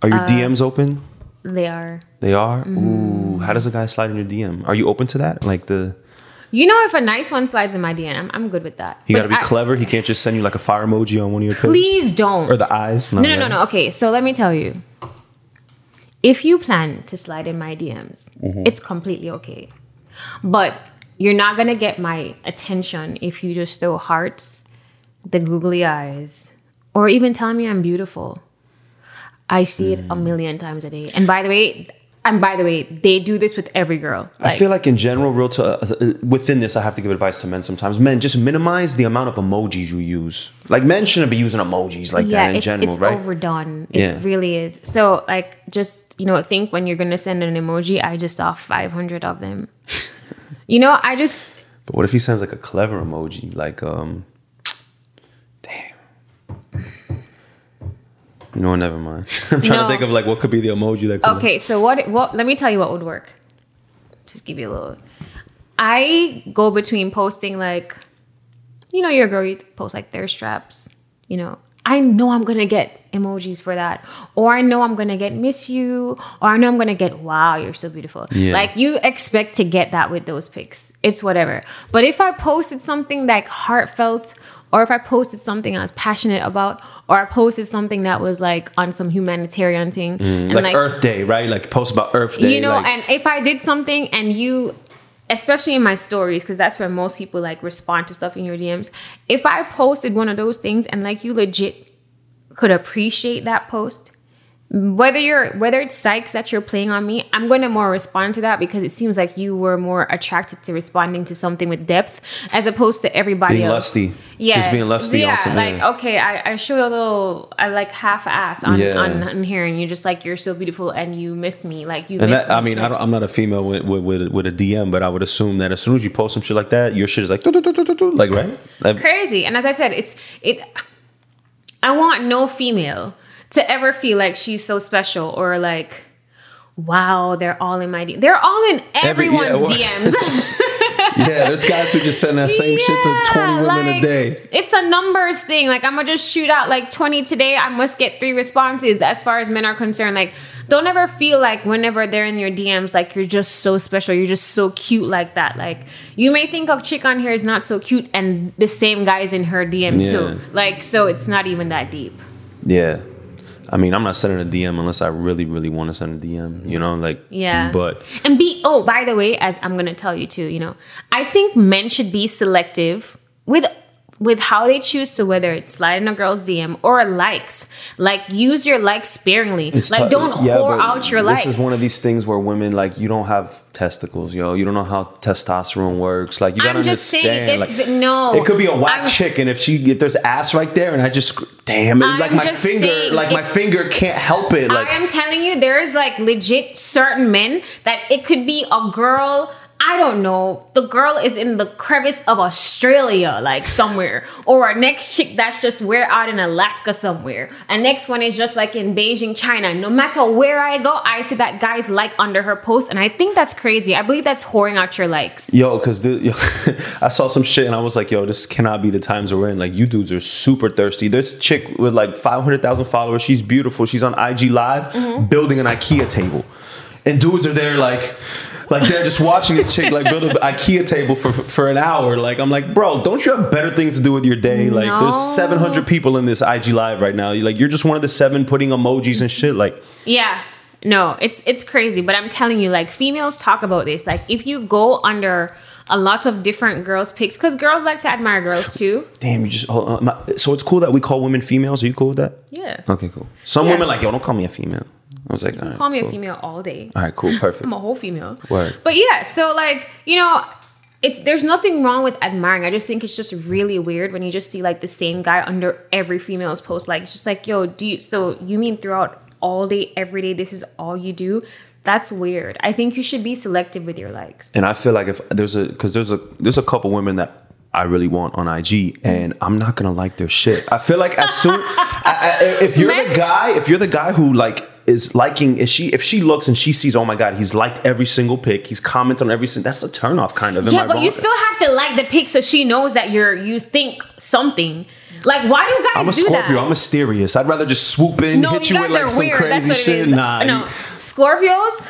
Are your uh, D Ms open? They are. They are? Mm-hmm. Ooh. How does a guy slide in your D M? Are you open to that? Like the... You know, if a nice one slides in my D M, I'm, I'm good with that. You got to be I, clever. He can't just send you like a fire emoji on one of your... Please codes? Don't. Or the eyes. No, no, right. no, no. Okay, so let me tell you. If you plan to slide in my D Ms, mm-hmm. it's completely okay. But you're not going to get my attention if you just throw hearts... the googly eyes, or even telling me I'm beautiful. I see it a million times a day. And by the way, and by the way, they do this with every girl. Like, I feel like in general, real to, uh, within this, I have to give advice to men sometimes. Men, just minimize the amount of emojis you use. Like, men shouldn't be using emojis like yeah, that in it's, general, it's right? It's overdone. It yeah. really is. So, like, just, you know, think when you're going to send an emoji, I just saw five hundred of them. You know, I just... But what if he sends, like, a clever emoji? Like, um... You know, never mind. I'm trying no. to think of like what could be the emoji that could Okay, work. so what what let me tell you what would work. Just give you a little. I go between posting like, you know, your girl, you post like thirst traps, you know. I know I'm gonna get emojis for that. Or I know I'm gonna get miss you, or I know I'm gonna get wow, you're so beautiful. Yeah. Like, you expect to get that with those pics. It's whatever. But if I posted something like heartfelt, or if I posted something I was passionate about, or I posted something that was like on some humanitarian thing. Mm, and like, like Earth Day, right? Like post about Earth Day. You know, like, and if I did something and you, especially in my stories, because that's where most people like respond to stuff in your D Ms. If I posted one of those things and like you legit could appreciate that post, whether you're whether it's psychs that you're playing on me, I'm going to more respond to that because it seems like you were more attracted to responding to something with depth as opposed to everybody being else. Being lusty. Yeah. Just being lusty. Yeah. Also, like, yeah. okay, I, I showed a little, I like half ass on, yeah. on, on here and you're just like, you're so beautiful and you miss me. Like you and miss that, me. I mean, I don't, I'm not a female with, with with a D M, but I would assume that as soon as you post some shit like that, your shit is like, do, do, do, do, do, like, right? Like, crazy. And as I said, it's, it, I want no female to ever feel like she's so special or like, wow, they're all in my D Ms. They're all in everyone's Every, yeah, D Ms. Yeah, there's guys who just send that same yeah, shit to twenty women like, a day. It's a numbers thing. Like, I'm going to just shoot out like twenty today. I must get three responses as far as men are concerned. Like, don't ever feel like whenever they're in your D Ms, like you're just so special. You're just so cute like that. Like, you may think a chick on here is not so cute and the same guy is in her D M yeah. too. Like, so it's not even that deep. Yeah. I mean, I'm not sending a D M unless I really, really want to send a D M, you know, like, yeah. But and be, oh, by the way, as I'm going to tell you too, you know, I think men should be selective with, with how they choose to, whether it's sliding a girl's D M or likes, like use your likes sparingly. It's like, t- don't yeah, whore out your likes. This is one of these things where women, like, you don't have testicles, yo. You don't know how testosterone works. Like, you gotta I'm just understand. Saying it's, like, no, it could be a whack I'm, chick, and if she, if there's ass right there, and I just, damn it, like I'm my finger, like my finger can't help it. Like, I am telling you, there is like legit certain men that it could be a girl. I don't know. The girl is in the crevice of Australia, like somewhere. Or our next chick that's just we're out in Alaska somewhere. And next one is just like in Beijing, China. No matter where I go, I see that guy's like under her post. And I think that's crazy. I believe that's whoring out your likes. Yo, because I saw some shit and I was like, yo, this cannot be the times we're in. Like, you dudes are super thirsty. This chick with like five hundred thousand followers, she's beautiful. She's on I G Live mm-hmm. building an IKEA table. And dudes are there like... Like, they're just watching this chick, like, build an IKEA table for for an hour. Like, I'm like, bro, don't you have better things to do with your day? Like, no. There's seven hundred people in this I G Live right now. You're like, you're just one of the seven putting emojis and shit. Like, yeah. No, it's it's crazy. But I'm telling you, like, females talk about this. Like, if you go under a lot of different girls' pics, because girls like to admire girls, too. Damn, you just... Hold on. My, so it's cool that we call women females? Are you cool with that? Yeah. Okay, cool. Some yeah. women like, yo, don't call me a female. I was like, all right, call me cool. a female all day. All right, cool, perfect. I'm a whole female. Word. But yeah, so like, you know, it's there's nothing wrong with admiring. I just think it's just really weird when you just see like the same guy under every female's post. Like, it's just like, yo, do you, so you mean throughout all day, every day, this is all you do? That's weird. I think you should be selective with your likes. And I feel like if there's a, because there's a, there's a couple women that I really want on I G, and I'm not gonna like their shit. I feel like as soon, I, I, if you're Man. the guy, if you're the guy who like, is liking if she if she looks and she sees, oh my god, he's liked every single pic, he's commented on every single, that's a turnoff kind of. Am yeah, I but wrong? You still have to like the pic so she knows that you're you think something. Like, why do guys? I'm a do Scorpio. That? I'm mysterious. I'd rather just swoop in, no, hit you, you with like some weird. Crazy that's shit. Nah, no, Scorpios.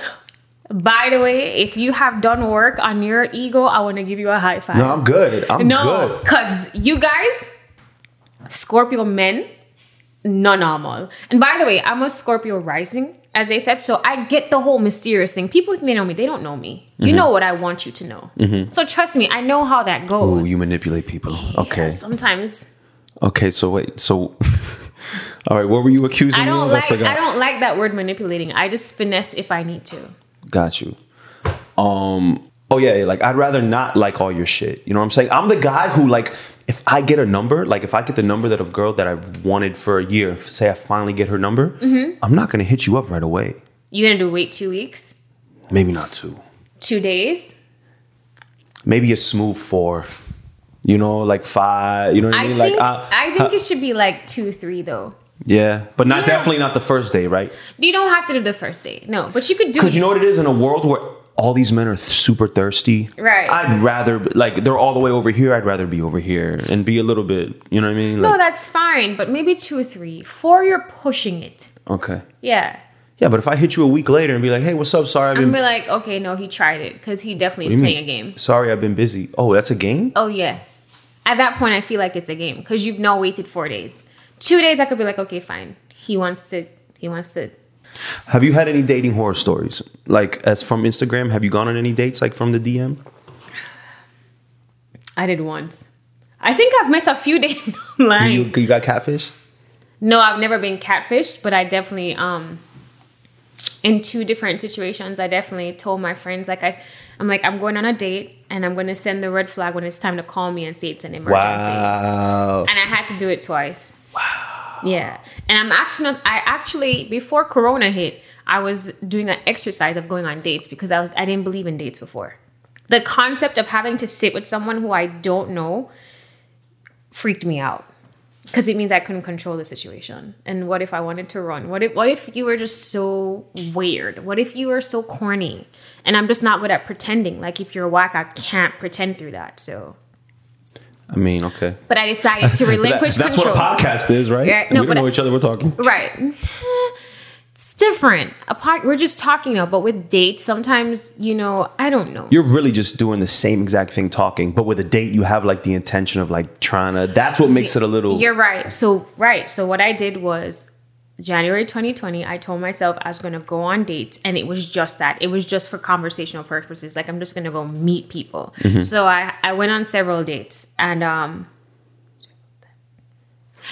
By the way, if you have done work on your ego, I want to give you a high five. No, I'm good. I'm no, good. No, because you guys, Scorpio men. Non normal. And by the way, I'm a Scorpio rising, as they said, so I get the whole mysterious thing. People think they know me, they don't know me. You mm-hmm. know what I want you to know. Mm-hmm. So trust me, I know how that goes. Oh, you manipulate people. Yeah, okay. Sometimes. Okay, so wait, so all right, what were you accusing I don't me of? Like, I forgot. I don't like that word manipulating. I just finesse if I need to. Got you. Um Oh yeah, like I'd rather not like all your shit. You know what I'm saying? I'm the guy who like, if I get a number, like if I get the number that of girl that I've wanted for a year, say I finally get her number, mm-hmm. I'm not gonna hit you up right away. You gonna do wait two weeks? Maybe not two. Two days? Maybe a smooth four. You know, like five. You know what I mean? Think, like I, I think I, it should be like two, three though. Yeah, but not yeah. definitely not the first day, right? You don't have to do the first day, no. But you could do because you know what it is in a world where. All these men are th- super thirsty. Right. I'd rather, like, they're all the way over here. I'd rather be over here and be a little bit, you know what I mean? Like, no, that's fine. But maybe two or three. Four, you're pushing it. Okay. Yeah. Yeah, but if I hit you a week later and be like, hey, what's up? Sorry, I've been... I'm be like, okay, no, he tried it. Because he definitely is playing mean? a game. Sorry, I've been busy. Oh, that's a game? Oh, yeah. At that point, I feel like it's a game. Because you've now waited four days. Two days, I could be like, okay, fine. He wants to, he wants to... Have you had any dating horror stories? Like, as from Instagram, have you gone on any dates, like, from the D M? I did once. I think I've met a few dating online. You, you got catfished? No, I've never been catfished, but I definitely, um, in two different situations, I definitely told my friends, like, I, I'm like, I'm going on a date, and I'm going to send the red flag when it's time to call me and say it's an emergency. Wow. And I had to do it twice. Wow. Yeah. And I'm actually, not, I actually, before Corona hit, I was doing an exercise of going on dates because I was, I didn't believe in dates before. The concept of having to sit with someone who I don't know freaked me out. because it means I couldn't control the situation. And what if I wanted to run? What if what if you were just so weird? What if you were so corny? And I'm just not good at pretending. Like, if you're whack, I can't pretend through that. So, I mean, okay. But I decided to relinquish that, that's control. That's what a podcast is, right? Yeah, no, we don't know I, each other. We're talking. Right. It's different. A pod, we're just talking now, but with dates, sometimes, you know, I don't know. You're really just doing the same exact thing talking, but with a date, you have like the intention of like trying to, that's what makes it a little. You're right. So, right. So what I did was January twenty twenty, I told myself I was going to go on dates, and it was just that. It was just for conversational purposes. Like, I'm just going to go meet people. Mm-hmm. So I, I went on several dates, and um,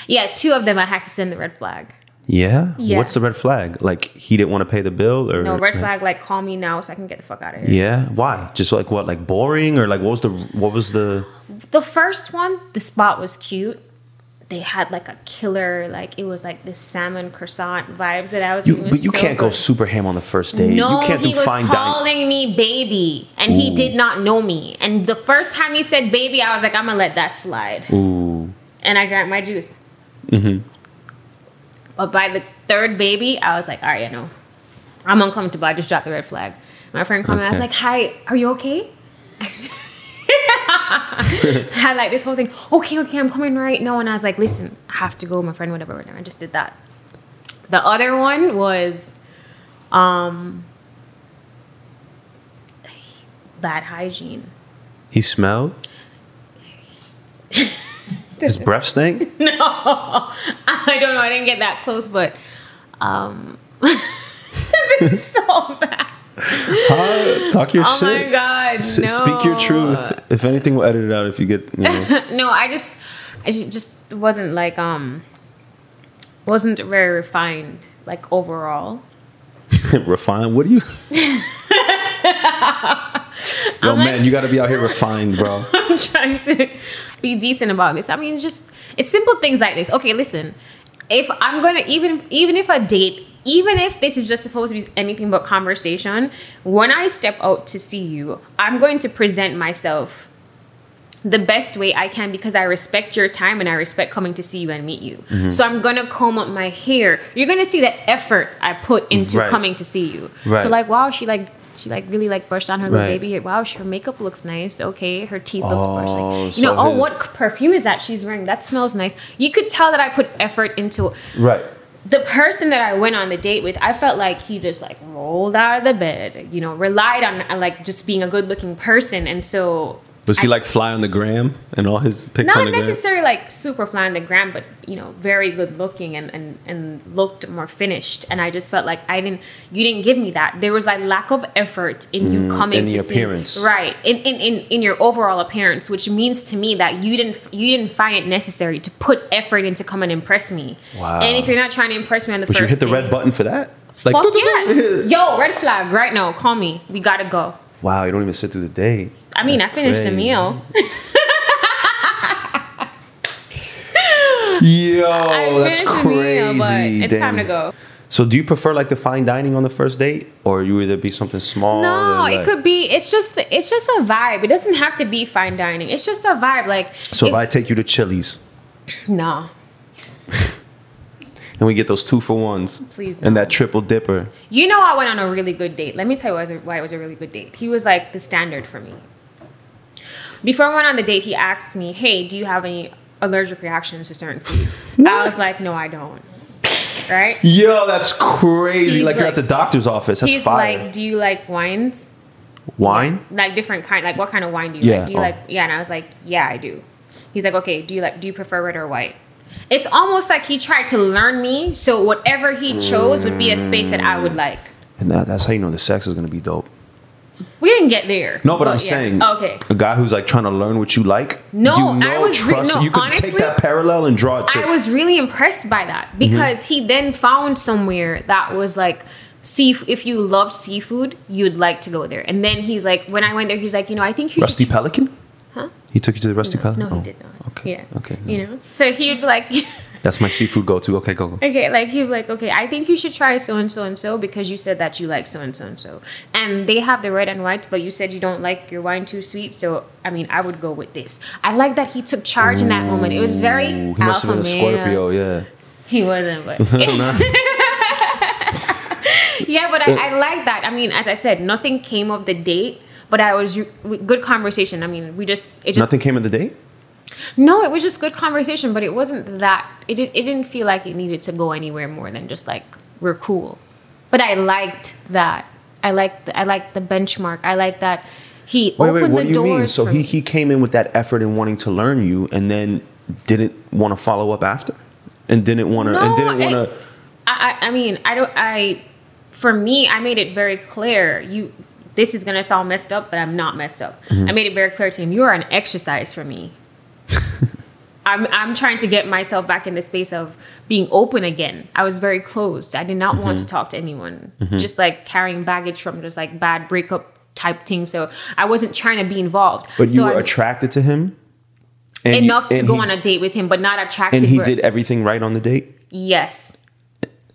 yeah, two of them I had to send the red flag. Yeah? yeah. What's the red flag? Like, he didn't want to pay the bill, or no red flag? Like, call me now so I can get the fuck out of here. Yeah. Why? Just like what? Like boring, or like what was the what was the? The first one, the spot was cute. They had like a killer, like it was like this salmon croissant vibes that I was. You, but you so can't good. go super ham on the first date. No, you can't he do was fine calling din- me baby, and Ooh. he did not know me. And the first time he said baby, I was like, I'm gonna let that slide. Ooh. And I drank my juice. Mm-hmm. But by the third baby, I was like, all right, you know, I'm uncomfortable. I just dropped the red flag. My friend called okay. me. I was like, hi, are you okay? I had like this whole thing. Okay, okay, I'm coming right now. And I was like, listen, I have to go. My friend, whatever, whatever. I just did that. The other one was um, bad hygiene. He smelled? His breath stink? No, I don't know. I didn't get that close, but um, it was so bad. Huh? Talk your oh shit. Oh my God, S- no. Speak your truth. If anything, we'll edit it out if you get. You know. No, I just, I just wasn't like um, wasn't very refined. Like overall. Refined? What do you? Yo, I'm man, like, you gotta be out here refined, bro. I'm trying to be decent about this. I mean, just it's simple things like this. Okay, listen. If I'm gonna even even if a date, even if this is just supposed to be anything but conversation, when I step out to see you, I'm going to present myself the best way I can because I respect your time and I respect coming to see you and meet you. Mm-hmm. So I'm gonna comb up my hair. You're gonna see the effort I put into right. coming to see you. Right. So like, wow, she like. She like really like brushed on her little right. baby. Wow, her makeup looks nice. Okay, her teeth oh, looks brushed. Like, you so know, oh, his... what perfume is that she's wearing? That smells nice. You could tell that I put effort into. Right. The person that I went on the date with, I felt like he just like rolled out of the bed. You know, relied on like just being a good looking person, and so. Was he I, like fly on the gram and all his pics on the gram? Not necessarily like super fly on the gram, but, you know, very good looking and, and, and looked more finished. And I just felt like I didn't, you didn't give me that. There was a lack of effort in you mm, coming in to see. In the appearance. Right. In, in, in, in your overall appearance, which means to me that you didn't, you didn't find it necessary to put effort into come and impress me. Wow. And if you're not trying to impress me on the first date. Would you hit the red button for that? Like, fuck yeah. Yo, red flag right now. Call me. We got to go. Wow, you don't even sit through the day. I mean, that's I finished crazy. the meal. Yo, that's crazy. Meal, but it's Damn. time to go. So do you prefer like the fine dining on the first date, or you either be something small? No, like, it could be. It's just it's just a vibe. It doesn't have to be fine dining. It's just a vibe. Like so, if, if I take you to Chili's, no. And we get those two for ones. Please no. And that triple dipper. You know, I went on a really good date. Let me tell you why it was a really good date. He was like the standard for me. Before I went on the date, he asked me, hey, do you have any allergic reactions to certain foods? I was like, no, I don't. Right? Yo, that's crazy. He's like, like you're at the doctor's office. That's he's fire. He's like, do you like wines? Wine? Like, like different kind. Like what kind of wine do you yeah. like? Do you oh. like? Yeah. And I was like, yeah, I do. He's like, okay, do you like? Do you prefer red or white? It's almost like he tried to learn me, so whatever he chose would be a space that I would like. And that, that's how you know the sex is going to be dope. We didn't get there. No, but, but I'm yeah. saying, okay. a guy who's like trying to learn what you like, no, you know, I was trust, re- no, you can honestly, take that parallel and draw it to. I was really impressed by that because mm-hmm. he then found somewhere that was like, see, if you loved seafood, you'd like to go there. And then he's like, when I went there, he's like, you know, I think you Rusty should... Rusty Pelican? Huh? He took you to the Rusty no, Palace? No, he oh. did not. Okay. Yeah. Okay. No. You know? So he would be like, That's my seafood go-to. Okay, go, go. Okay, like he'd be like, okay, I think you should try so-and-so and so because you said that you like so-and-so and so. And they have the red and whites, but you said you don't like your wine too sweet. So, I mean, I would go with this. I like that he took charge Ooh, in that moment. It was very He must have been a Scorpio, yeah. He wasn't, but... yeah, but I, I like that. I mean, as I said, nothing came of the date, but I was... Good conversation. I mean, we just... it just Nothing came of the date? No, it was just good conversation, but it wasn't that... It, it didn't feel like it needed to go anywhere more than just like, we're cool. But I liked that. I liked the, I liked the benchmark. I liked that he wait, opened wait, what the do doors you mean? So he, he came in with that effort and wanting to learn you and then didn't want to follow up after? And didn't want to... No, and didn't want to... I, I mean, I don't... I... For me, I made it very clear. You, this is gonna sound messed up, but I'm not messed up. Mm-hmm. I made it very clear to him. You are an exercise for me. I'm, I'm trying to get myself back in the space of being open again. I was very closed. I did not mm-hmm. want to talk to anyone. Mm-hmm. Just like carrying baggage from just like bad breakup type things. So I wasn't trying to be involved. But so you were I'm, attracted to him and enough you, and to go he, on a date with him, but not attracted. And he for, did everything right on the date. Yes.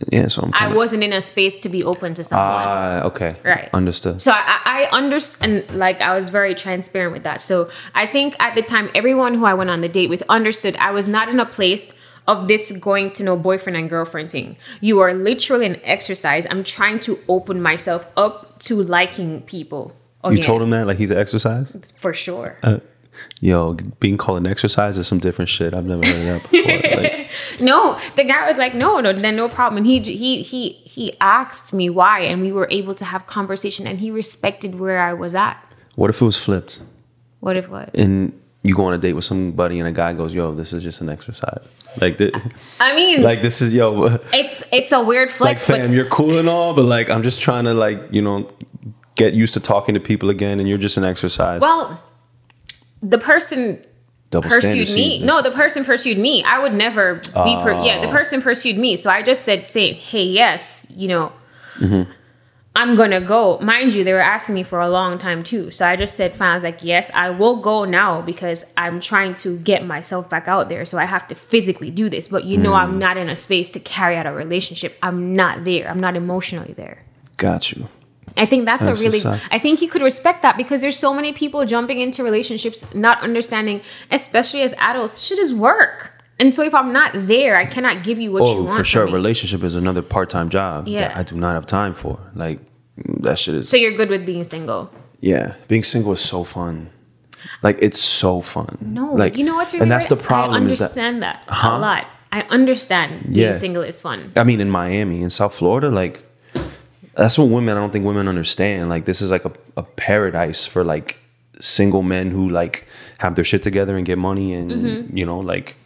Yeah, so I'm I wasn't in a space to be open to someone. Ah, uh, okay. Right. Understood. So I, I understand, like, I was very transparent with that. So I think at the time, everyone who I went on the date with understood I was not in a place of this going to know boyfriend and girlfriend thing. You are literally an exercise. I'm trying to open myself up to liking people again. You told him that? Like, he's an exercise? For sure. Uh- Yo, being called an exercise is some different shit. I've never heard of that before. Like, no, the guy was like, no, no, then no problem. And he he he he asked me why, and we were able to have conversation, and he respected where I was at. What if it was flipped? What if what? And you go on a date with somebody, and a guy goes, "Yo, this is just an exercise." Like, th- I mean, like this is yo. It's it's a weird flex. Like, fam, but- you're cool and all, but like, I'm just trying to like, you know, get used to talking to people again, and you're just an exercise. Well. The person Double pursued me. Yes. No, the person pursued me. I would never be... Per- yeah, the person pursued me. So I just said, say, hey, yes, you know, mm-hmm. I'm going to go. Mind you, they were asking me for a long time too. So I just said, fine. I was like, yes, I will go now because I'm trying to get myself back out there. So I have to physically do this. But you mm. know, I'm not in a space to carry out a relationship. I'm not there. I'm not emotionally there. Got you. I think that's a really, I think you could respect that because there's so many people jumping into relationships, not understanding, especially as adults, shit is work. And so if I'm not there, I cannot give you what oh, you want. Oh, for sure. Me. Relationship is another part-time job yeah. that I do not have time for. Like, that shit is... So you're good with being single? Yeah. Being single is so fun. Like, it's so fun. No, like, you know what's really... And that's weird? The problem I understand is that, that huh? a lot. I understand yeah. being single is fun. I mean, in Miami, in South Florida, like... That's what women, I don't think women understand. Like, this is like a, a paradise for like single men who like have their shit together and get money and, mm-hmm. you know, like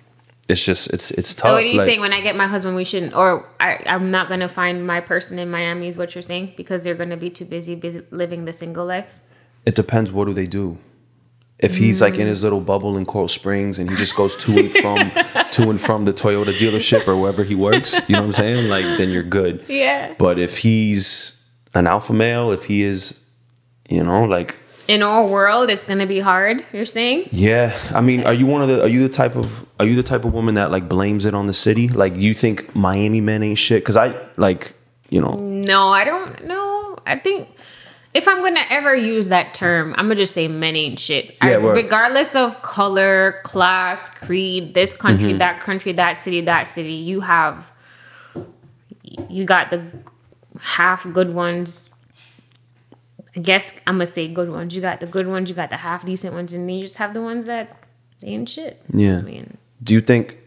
it's just, it's it's tough. So what are you like, saying when I get my husband, we shouldn't, or I, I'm not going to find my person in Miami is what you're saying because they're going to be too busy, busy living the single life? It depends. What do they do? If he's like in his little bubble in Coral Springs and he just goes to and from to and from the Toyota dealership or wherever he works, you know what I'm saying? Like, then you're good. Yeah. But if he's an alpha male, if he is, you know, like in our world, it's gonna be hard. You're saying? Yeah. I mean, are you one of the? Are you the type of? Are you the type of woman that like blames it on the city? Like, you think Miami men ain't shit? Because I like, you know. No, I don't know. I think. If I'm going to ever use that term, I'm going to just say men ain't shit. Yeah, I, regardless of color, class, creed, this country, mm-hmm. that country, that city, that city, you have, you got the half good ones. I guess I'm going to say good ones. You got the good ones, you got the half decent ones, and then you just have the ones that they ain't shit. Yeah. I mean, do you think?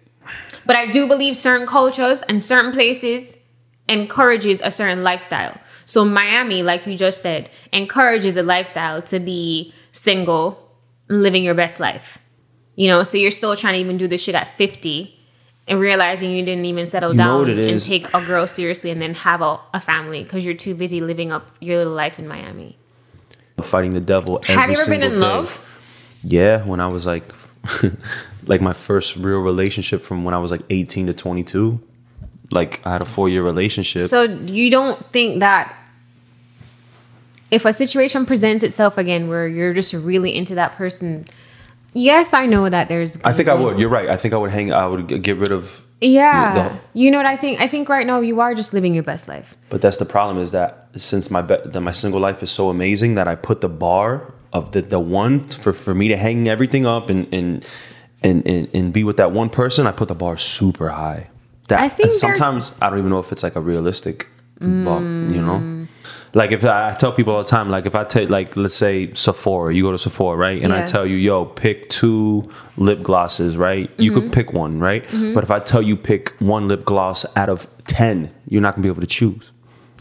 But I do believe certain cultures and certain places encourages a certain lifestyle. So Miami, like you just said, encourages a lifestyle to be single, living your best life. You know, so you're still trying to even do this shit at fifty and realizing you didn't even settle you down and take a girl seriously and then have a, a family because you're too busy living up your little life in Miami. Fighting the devil every single day. Have you ever been in day. love? Yeah, when I was like, like my first real relationship from when I was like eighteen to twenty-two. Like, I had a four-year relationship. So you don't think that if a situation presents itself again where you're just really into that person, yes, I know that there's... I think I would. You're right. I think I would hang... I would get rid of Yeah. You know, you know what I think? I think right now you are just living your best life. But that's the problem, is that since my be- that my single life is so amazing that I put the bar of the, the one for, for me to hang everything up and and, and and and be with that one person, I put the bar super high. That I think sometimes I don't even know if it's like a realistic mm. bar, you know? Like if I, I tell people all the time, like if I take like, let's say Sephora, you go to Sephora, right? And yeah. I tell you, yo, pick two lip glosses, right? Mm-hmm. You could pick one, right? Mm-hmm. But if I tell you pick one lip gloss out of ten, you're not gonna be able to choose.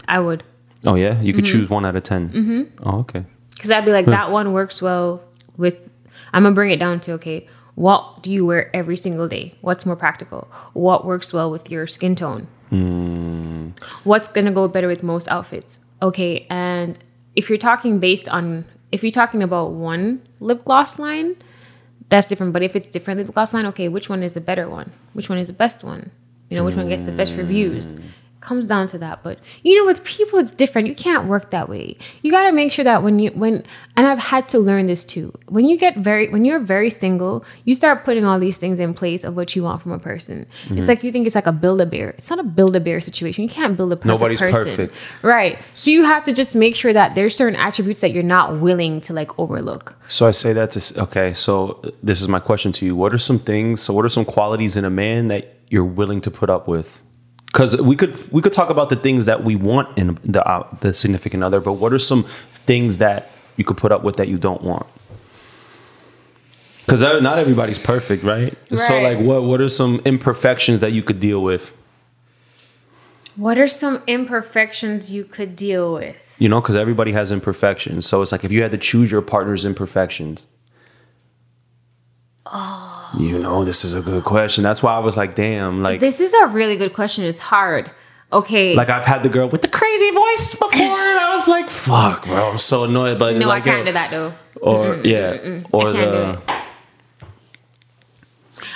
I would. Oh yeah? You could mm-hmm. choose one out of ten. Mm-hmm. Oh, okay. Because I'd be like, that one works well with, I'm gonna bring it down to, okay, what do you wear every single day? What's more practical? What works well with your skin tone? Mm. What's gonna go better with most outfits? Okay, and if you're talking based on, if you're talking about one lip gloss line, that's different. But if it's different lip gloss line, okay, which one is the better one? Which one is the best one? You know, which one gets the best reviews? Comes down to that. But, you know, with people, it's different. You can't work that way. You got to make sure that when you, when, and I've had to learn this too. When you get very, when you're very single, you start putting all these things in place of what you want from a person. Mm-hmm. It's like, you think it's like a Build-A-Bear. It's not a Build-A-Bear situation. You can't build a perfect Nobody's person. Nobody's perfect. Right. So you have to just make sure that there's certain attributes that you're not willing to like overlook. So I say that to, okay, so this is my question to you. What are some things, so what are some qualities in a man that you're willing to put up with? Because we could we could talk about the things that we want in the uh, the significant other, but what are some things that you could put up with that you don't want? Because not everybody's perfect, right? Right. So, like, what what are some imperfections that you could deal with? What are some imperfections you could deal with? You know, because everybody has imperfections. So it's like if you had to choose your partner's imperfections. Oh. You know, this is a good question. That's why I was like, damn, like this is a really good question. It's hard. Okay. Like I've had the girl with the crazy voice before and I was like, fuck, bro, I'm so annoyed. But no, like, I can't do that though. Or mm-mm, yeah. Mm-mm, or the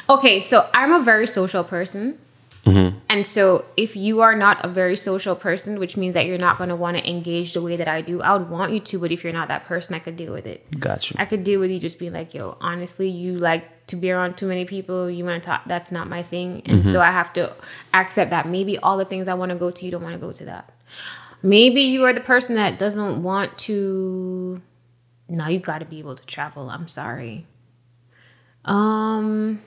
okay, so I'm a very social person. Mm-hmm. And so if you are not a very social person, which means that you're not going to want to engage the way that I do, I would want you to, but if you're not that person, I could deal with it. Gotcha. I could deal with you just being like, yo, honestly, you like to be around too many people. You want to talk. That's not my thing. And mm-hmm. so I have to accept that maybe all the things I want to go to, you don't want to go to that. Maybe you are the person that doesn't want to. No, you got to be able to travel. I'm sorry. Um...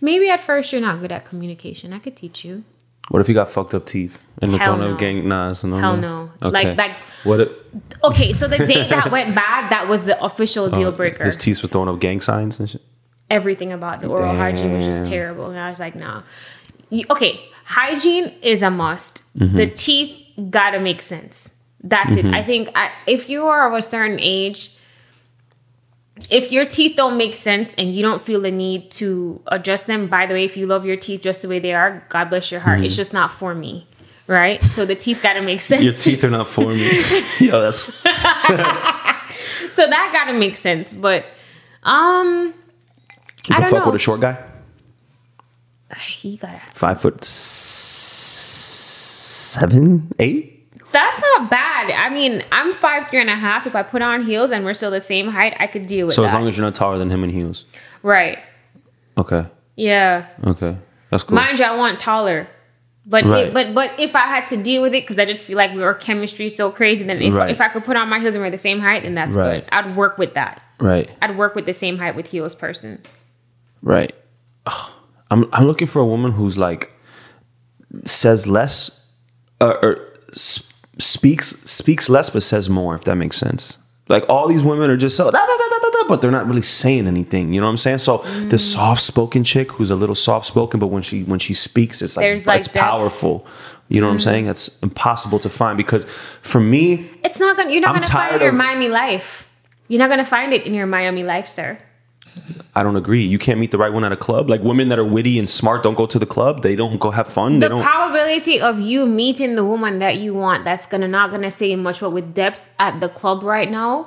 Maybe at first you're not good at communication. I could teach you. What if you got fucked up teeth? And Hell no. Gang, nah, so no. Hell no. Okay. Like, like. What? If- okay, so the date that went bad, that was the official deal breaker. Uh, his teeth were throwing up gang signs and shit? Everything about the oral Damn. hygiene was just terrible. And I was like, nah. You, okay, hygiene is a must. Mm-hmm. The teeth gotta make sense. That's mm-hmm. it. I think I, if you are of a certain age... If your teeth don't make sense and you don't feel the need to adjust them, by the way, if you love your teeth just the way they are, God bless your heart. Mm. It's just not for me, right? So the teeth got to make sense. Your teeth are not for me. Yo, that's... So that got to make sense, but um, you I don't know. You can fuck with a short guy? You gotta... Five foot seven, eight? That's not bad. I mean, I'm five, three and a half. If I put on heels and we're still the same height, I could deal with so that. So as long as you're not taller than him in heels. Right. Okay. Yeah. Okay. That's cool. Mind you, I want taller. But right. it, but but if I had to deal with it, because I just feel like we were chemistry so crazy, then if, right. if I could put on my heels and we're the same height, then that's right. good. I'd work with that. Right. I'd work with the same height with heels person. Right. Ugh. I'm I'm looking for a woman who's like, says less, uh, or... Sp- Speaks speaks less but says more, if that makes sense. Like all these women are just so da, da, da, da, da, da, but they're not really saying anything. You know what I'm saying? So mm. the soft spoken chick who's a little soft spoken, but when she when she speaks, it's like There's it's like powerful. You know mm. what I'm saying? That's impossible to find because for me, it's not gonna. You're not I'm gonna find of, your Miami life. You're not gonna find it in your Miami life, sir. I don't agree. You can't meet the right one at a club. Like women that are witty and smart don't go to the club. They don't go have fun. The they don't... probability of you meeting the woman that you want that's gonna not gonna say much, but with depth at the club right now,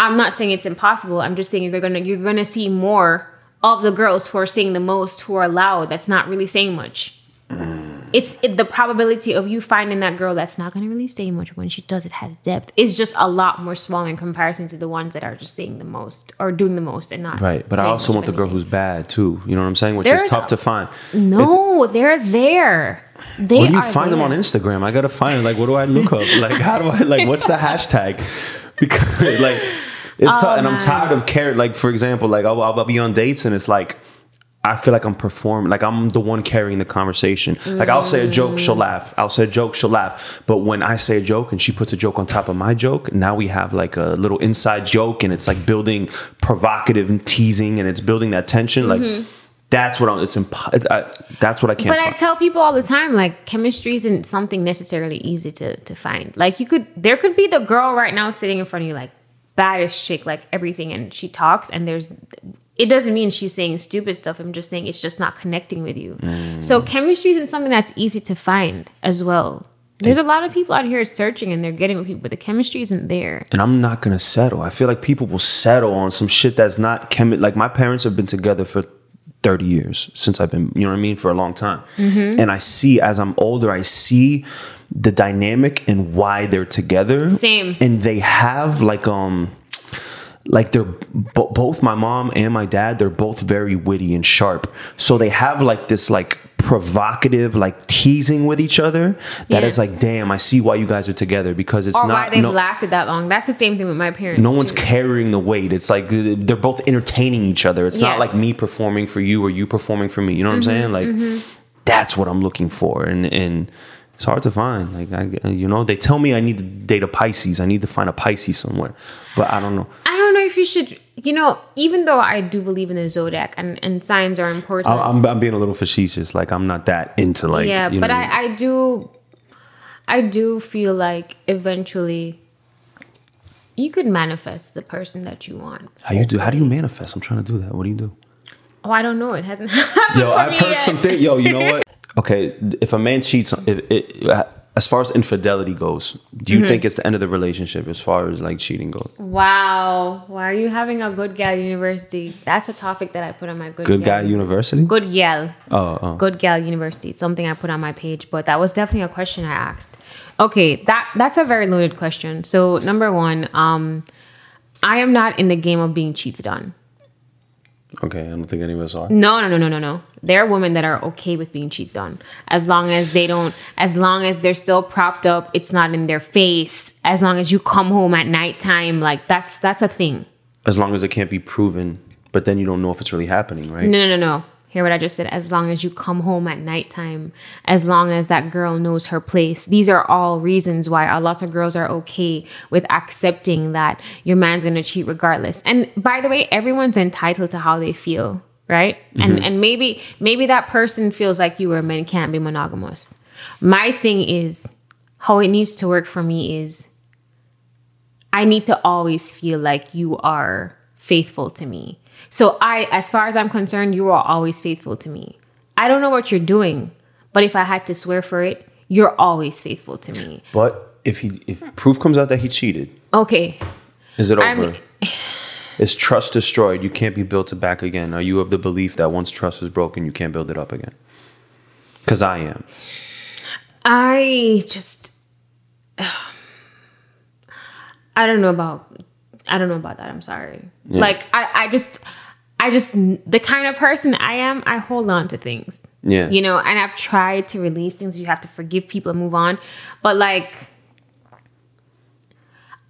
I'm not saying it's impossible. I'm just saying they're gonna you're gonna see more of the girls who are saying the most, who are loud, that's not really saying much. Mm. it's it, the probability of you finding that girl that's not going to really stay much when she does it has depth is just a lot more small in comparison to the ones that are just saying the most or doing the most and not right. But I also want the girl who's bad too. You know what I'm saying? Which There's is tough a, to find. No, it's, they're there. They where do you are find there. Them on Instagram? I gotta find it. Like, what do I look up? Like, how do I like? What's the hashtag? Because like, it's oh, tough, and I'm tired of care. Like, for example, like I'll, I'll be on dates, and it's like. I feel like I'm performing, like I'm the one carrying the conversation. Like I'll say a joke, she'll laugh. I'll say a joke, she'll laugh. But when I say a joke and she puts a joke on top of my joke, now we have like a little inside joke and it's like building provocative and teasing and it's building that tension. Like mm-hmm. that's what I'm, it's, impo- I, that's what I can't But find. I tell people all the time, like chemistry isn't something necessarily easy to, to find. Like you could, there could be the girl right now sitting in front of you, like baddest chick, like everything. And she talks and there's... It doesn't mean she's saying stupid stuff. I'm just saying it's just not connecting with you. Mm. So chemistry isn't something that's easy to find as well. There's a lot of people out here searching and they're getting with people, but the chemistry isn't there. And I'm not going to settle. I feel like people will settle on some shit that's not chemi- Like my parents have been together for thirty years since I've been, you know what I mean? For a long time. Mm-hmm. And I see, as I'm older, I see the dynamic and why they're together. Same. And they have like, um... like they're b- both my mom and my dad, they're both very witty and sharp. So they have like this like provocative, like teasing with each other. That yeah. is like, damn, I see why you guys are together because it's or not. Or why they've no, lasted that long. That's the same thing with my parents. No too. One's carrying the weight. It's like they're both entertaining each other. It's yes. not like me performing for you or you performing for me. You know what mm-hmm, I'm saying? Like mm-hmm. that's what I'm looking for. And, and it's hard to find. Like, I, you know, they tell me I need to date a Pisces. I need to find a Pisces somewhere, but I don't know. I don't know if you should, you know, even though I do believe in the zodiac and, and signs are important. I'm, I'm being a little facetious. Like I'm not that into like, yeah, you know but I, I, mean? I do, I do feel like eventually you could manifest the person that you want. How you do? How do you manifest? I'm trying to do that. What do you do? Oh, I don't know. It hasn't happened Yo, for I've me heard yet. Something. Yo, you know what? Okay. If a man cheats, on, it, it, as far as infidelity goes, do you mm-hmm. think it's the end of the relationship as far as like cheating goes? Wow. Why are you having a Good Gal University? That's a topic that I put on my Good, good Gal University? Good Gal. Oh, oh. Good Gal University. Something I put on my page, but that was definitely a question I asked. Okay. That that's a very loaded question. So number one, um, I am not in the game of being cheated on. Okay, I don't think any of us are. No, no, no, no, no, no. There are women that are okay with being cheated on. As long as they don't, as long as they're still propped up, it's not in their face. As long as you come home at nighttime, like that's that's a thing. As long as it can't be proven, but then you don't know if it's really happening, right? No, no, no, no. Hear what I just said. As long as you come home at nighttime, as long as that girl knows her place. These are all reasons why a lot of girls are okay with accepting that your man's going to cheat regardless. And by the way, everyone's entitled to how they feel, right? Mm-hmm. And and maybe maybe that person feels like you or men can't be monogamous. My thing is, how it needs to work for me is, I need to always feel like you are faithful to me. So I, as far as I'm concerned, you are always faithful to me. I don't know what you're doing, but if I had to swear for it, you're always faithful to me. But if he, if proof comes out that he cheated, okay, is it over? I'm, is trust destroyed? You can't be built back again. Are you of the belief that once trust is broken, you can't build it up again? Because I am. I just, I don't know about. I don't know about that. I'm sorry. Yeah. Like, I, I just, I just, the kind of person I am, I hold on to things. Yeah. You know, and I've tried to release things. You have to forgive people and move on. But like,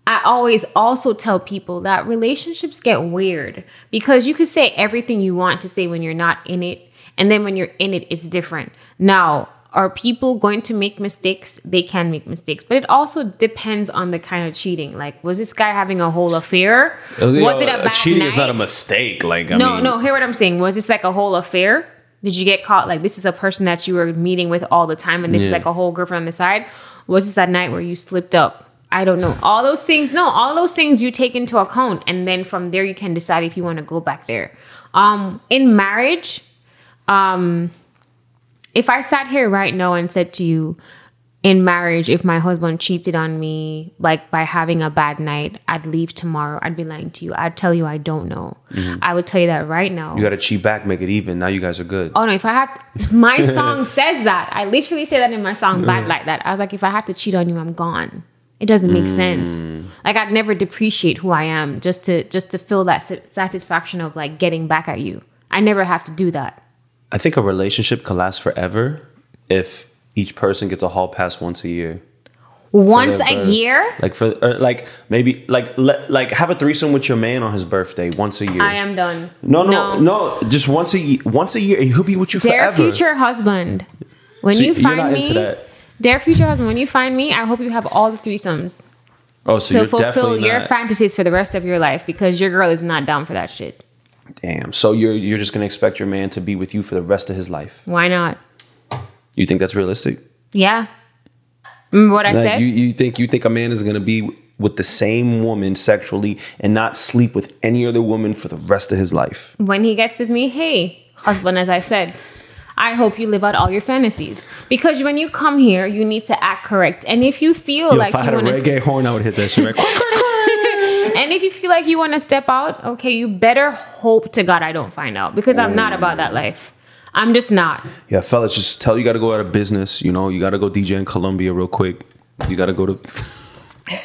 I always also tell people that relationships get weird because you can say everything you want to say when you're not in it. And then when you're in it, it's different. Now, are people going to make mistakes? They can make mistakes. But it also depends on the kind of cheating. Like, was this guy having a whole affair? Was, was know, it a bad cheating night? Is not a mistake. Like, I No, mean, no, hear what I'm saying. Was this like a whole affair? Did you get caught? Like, this is a person that you were meeting with all the time and this yeah. is like a whole girlfriend on the side? Was this that night where you slipped up? I don't know. All those things, no, all those things you take into account. And then from there, you can decide if you want to go back there. Um, in marriage... um. If I sat here right now and said to you, in marriage, if my husband cheated on me, like by having a bad night, I'd leave tomorrow. I'd be lying to you. I'd tell you I don't know. Mm-hmm. I would tell you that right now. You got to cheat back, make it even. Now you guys are good. Oh, no. If I have to, my song says that. I literally say that in my song, Bad Like That. I was like, if I have to cheat on you, I'm gone. It doesn't make mm. sense. Like, I'd never depreciate who I am just to just to feel that satisfaction of like getting back at you. I never have to do that. I think a relationship can last forever if each person gets a hall pass once a year. Once a year? Like for or like maybe like le, like have a threesome with your man on his birthday once a year. I am done. No, no, no. no just once a once a year, and he'll be with you forever. Their future husband. When so you find you're not me, into that. Their future husband. When you find me, I hope you have all the threesomes. Oh, so, so you're fulfill definitely not... your fantasies for the rest of your life, because your girl is not down for that shit. Damn. So you're you're just gonna expect your man to be with you for the rest of his life? Why not? You think that's realistic? Yeah. Remember what I like, said? You, you think you think a man is gonna be with the same woman sexually and not sleep with any other woman for the rest of his life? When he gets with me, hey, husband, as I said, I hope you live out all your fantasies, because when you come here, you need to act correct. And if you feel Yo, like if I had you a reggae s- horn, I would hit that shit. Right? And if you feel like you want to step out, okay, you better hope to God I don't find out, because I'm not about that life. I'm just not. Yeah, fellas, just tell you got to go out of business. You know, you got to go D J in Colombia real quick. You got to go to. You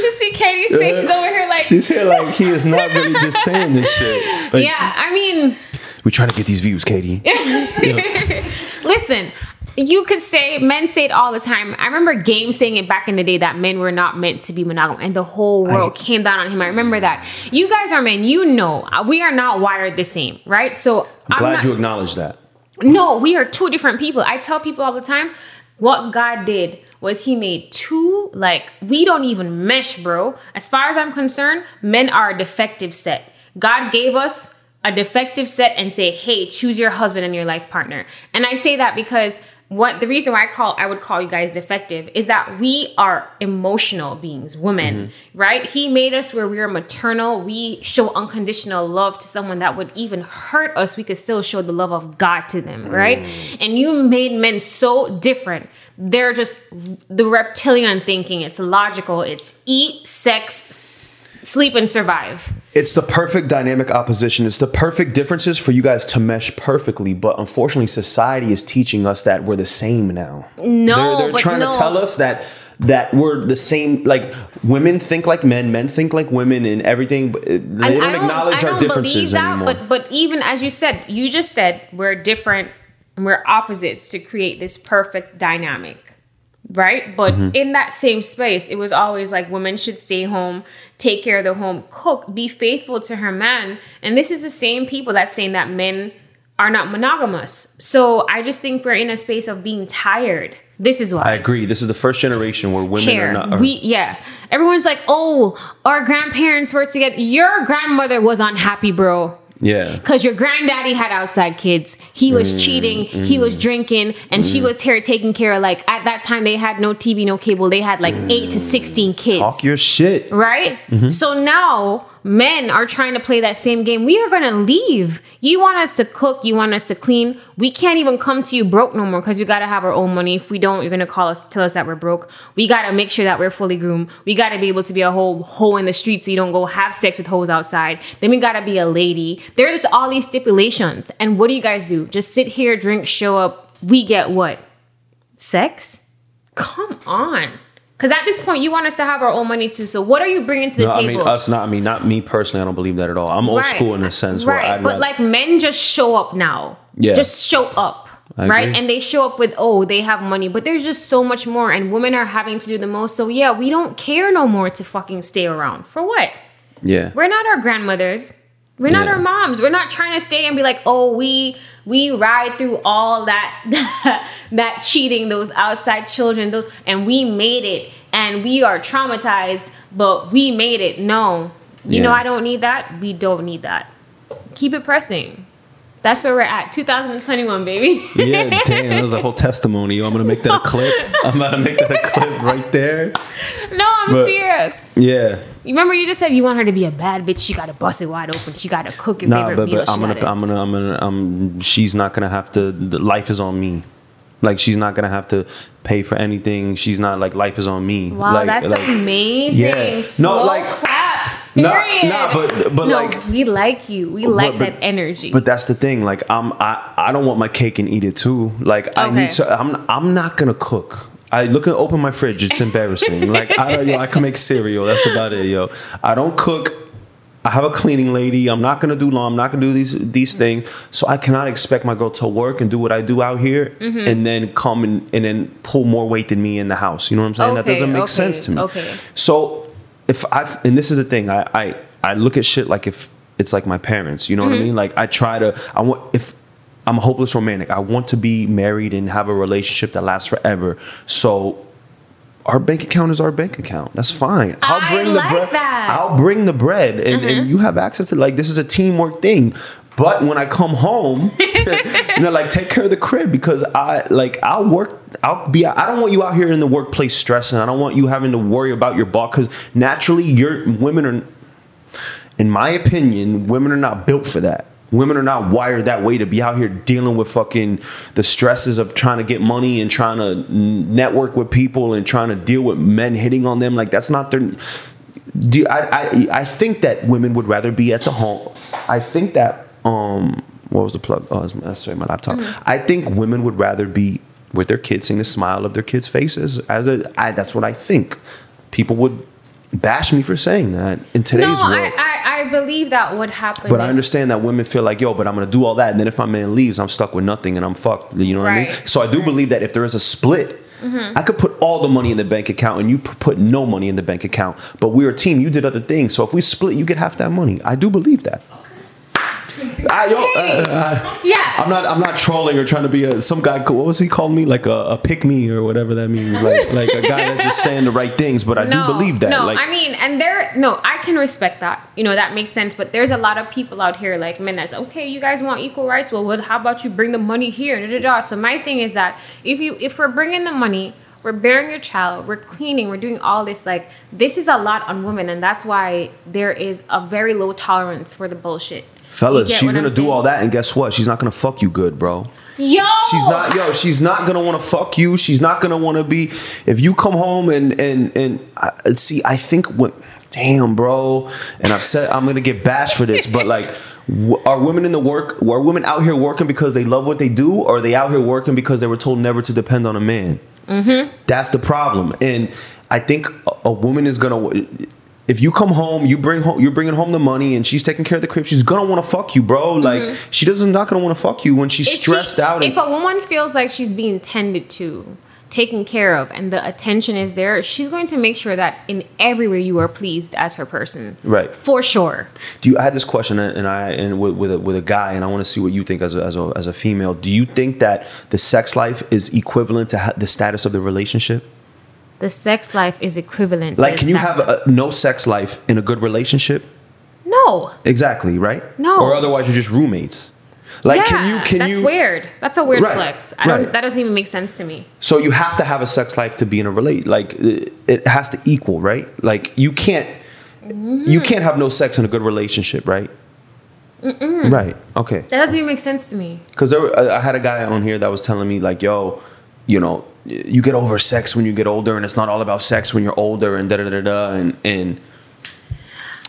should see Katie's face. She's over here like. She's here like he is not really just saying this shit. Like, yeah, I mean. We're trying to get these views, Katie. Listen, you could say, men say it all the time. I remember Game saying it back in the day that men were not meant to be monogamous, and the whole world I, came down on him. I remember that. You guys are men. You know, we are not wired the same, right? So I'm glad I'm not, you acknowledge that. No, we are two different people. I tell people all the time, what God did was he made two, like, we don't even mesh, bro. As far as I'm concerned, men are a defective set. God gave us a defective set and say, hey, choose your husband and your life partner. And I say that because what the reason why I call I would call you guys defective is that we are emotional beings, women, mm-hmm. right? He made us where we are maternal. We show unconditional love to someone that would even hurt us. We could still show the love of God to them, right? Mm. And you made men so different. They're just the reptilian thinking. It's logical. It's eat, sex, sleep, and survive. It's the perfect dynamic opposition. It's the perfect differences for you guys to mesh perfectly. But unfortunately, society is teaching us that we're the same now. No, they're, they're but trying no. to tell us that that we're the same. Like, women think like men, men think like women, and everything. But they don't, I don't acknowledge I don't our differences that, anymore. But but even as you said, you just said we're different and we're opposites to create this perfect dynamic. Right? But mm-hmm. in that same space, it was always like women should stay home, take care of the home, cook, be faithful to her man. And this is the same people that's saying that men are not monogamous. So I just think we're in a space of being tired. This is why. I agree. This is the first generation where women Hair. are not. Are, we, yeah. Everyone's like, oh, our grandparents were together. Your grandmother was unhappy, bro. Yeah. Because your granddaddy had outside kids. He was mm, cheating. Mm, he was drinking. And mm. she was here taking care of, like, at that time, they had no T V, no cable. They had like mm. eight to sixteen kids. Talk your shit. Right? Mm-hmm. So now men are trying to play that same game. We are going to leave. You want us to cook. You want us to clean. We can't even come to you broke no more, because we got to have our own money. If we don't, you're going to call us, tell us that we're broke. We got to make sure that we're fully groomed. We got to be able to be a whole hoe in the street so you don't go have sex with hoes outside. Then we got to be a lady. There's all these stipulations. And what do you guys do? Just sit here, drink, show up. We get what? Sex? Come on. Because at this point, you want us to have our own money too. So what are you bringing to the no, table? I mean, us not. I mean, not me personally. I don't believe that at all. I'm old right. school in a sense. Right. Where but not... like, men just show up now. Yeah. Just show up. I right. Agree. And they show up with, oh, they have money. But there's just so much more. And women are having to do the most. So, yeah, we don't care no more to fucking stay around. For what? Yeah. We're not our grandmothers. We're not yeah. our moms. We're not trying to stay and be like, oh, we... We ride through all that, that cheating, those outside children, those, and we made it, and we are traumatized, but we made it. No, you yeah. know, I don't need that. We don't need that. Keep it pressing. That's where we're at. two thousand twenty-one, baby. Yeah, damn, that was a whole testimony. I'm gonna make that a clip. I'm gonna make that a clip right there. No, I'm but, serious. Yeah. You remember you just said you want her to be a bad bitch. She gotta bust it wide open. She gotta cook your nah, favorite but, meal. Nah, but I'm gonna, I'm gonna, I'm gonna, I'm. She's not gonna have to. The life is on me. Like, she's not gonna have to pay for anything. She's not like, life is on me. Wow, like, that's like, amazing. Yeah. Slow no, like clap. Nah, nah, but but no, like we like you. We but, like but, that energy. But that's the thing. Like, I'm I, I don't want my cake and eat it too. Like, okay. I need to. I'm I'm not gonna cook. I look and open my fridge. It's embarrassing. Like, I yo, I can make cereal. That's about it, yo. I don't cook. I have a cleaning lady. I'm not gonna do lawn. I'm not gonna do these these things. So I cannot expect my girl to work and do what I do out here, mm-hmm. and then come and, and then pull more weight than me in the house. You know what I'm saying? Okay, that doesn't make okay, sense to me. Okay. So if I and this is the thing, I, I I look at shit like if it's like my parents. You know mm-hmm. what I mean? Like I try to. I want if. I'm a hopeless romantic. I want to be married and have a relationship that lasts forever. So our bank account is our bank account. That's fine. I'll bring I like the bread. That. I'll bring the bread and, mm-hmm. and you have access to like, this is a teamwork thing. But when I come home, you know, like take care of the crib because I like I'll work. I'll be I don't want you out here in the workplace stressing. I don't want you having to worry about your boss because naturally your women are, in my opinion, women are not built for that. Women are not wired that way to be out here dealing with fucking the stresses of trying to get money and trying to network with people and trying to deal with men hitting on them. Like, that's not their... Do, I, I, I think that women would rather be at the home. I think that... um, What was the plug? Oh, sorry, my laptop. Mm-hmm. I think women would rather be with their kids, seeing the smile of their kids' faces. As a, I, that's what I think. People would bash me for saying that in today's no, world. I, I, I believe that would happen. But I understand that women feel like, yo, but I'm going to do all that. And then if my man leaves, I'm stuck with nothing and I'm fucked. You know right. what I mean? So I do right. believe that if there is a split, mm-hmm. I could put all the money in the bank account and you put no money in the bank account. But we're a team. You did other things. So if we split, you get half that money. I do believe that. I don't, uh, I, yeah. I'm not. I'm not trolling or trying to be a, some guy. What was he called me? Like a, a pick me or whatever that means. Like like a guy that's just saying the right things. But I no, do believe that. No, like, I mean, and there. No, I can respect that. You know, that makes sense. But there's a lot of people out here like men that's okay. You guys want equal rights? Well, well how about you bring the money here? Da, da, da. So my thing is that if you if we're bringing the money, we're bearing your child, we're cleaning, we're doing all this. Like this is a lot on women, and that's why there is a very low tolerance for the bullshit. Fellas, she's gonna do all that, and guess what? She's not gonna fuck you good, bro. Yo! She's not, yo, she's not gonna wanna fuck you. She's not gonna wanna be, if you come home and, and, and, I, see, I think what, damn, bro, and I've said, I'm gonna get bashed for this, but like, are women in the work, are women out here working because they love what they do, or are they out here working because they were told never to depend on a man? Mm-hmm. That's the problem. And I think a, a woman is gonna, if you come home, you bring home, you're bringing home the money, and she's taking care of the crib. She's gonna want to fuck you, bro. Like mm-hmm. she doesn't not gonna want to fuck you when she's if stressed she, out. And if a woman feels like she's being tended to, taken care of, and the attention is there, she's going to make sure that in everywhere you are pleased as her person, right? For sure. Do you? I had this question, and I and with with a, with a guy, and I want to see what you think as a, as a as a female. Do you think that the sex life is equivalent to the status of the relationship? The sex life is equivalent. Like, can you have a, no sex life in a good relationship? No. Exactly, right? No. Or otherwise you're just roommates. Like, yeah, can you, can that's you? That's weird. That's a weird right, flex. I right. don't, that doesn't even make sense to me. So you have to have a sex life to be in a relate. Like, it has to equal, right? Like, you can't, mm-hmm. you can't have no sex in a good relationship, right? Mm-mm. Right. Okay. That doesn't even make sense to me. Because there were, I had a guy on here that was telling me like, yo, you know, you get over sex when you get older, and it's not all about sex when you're older, and da da da da. And, and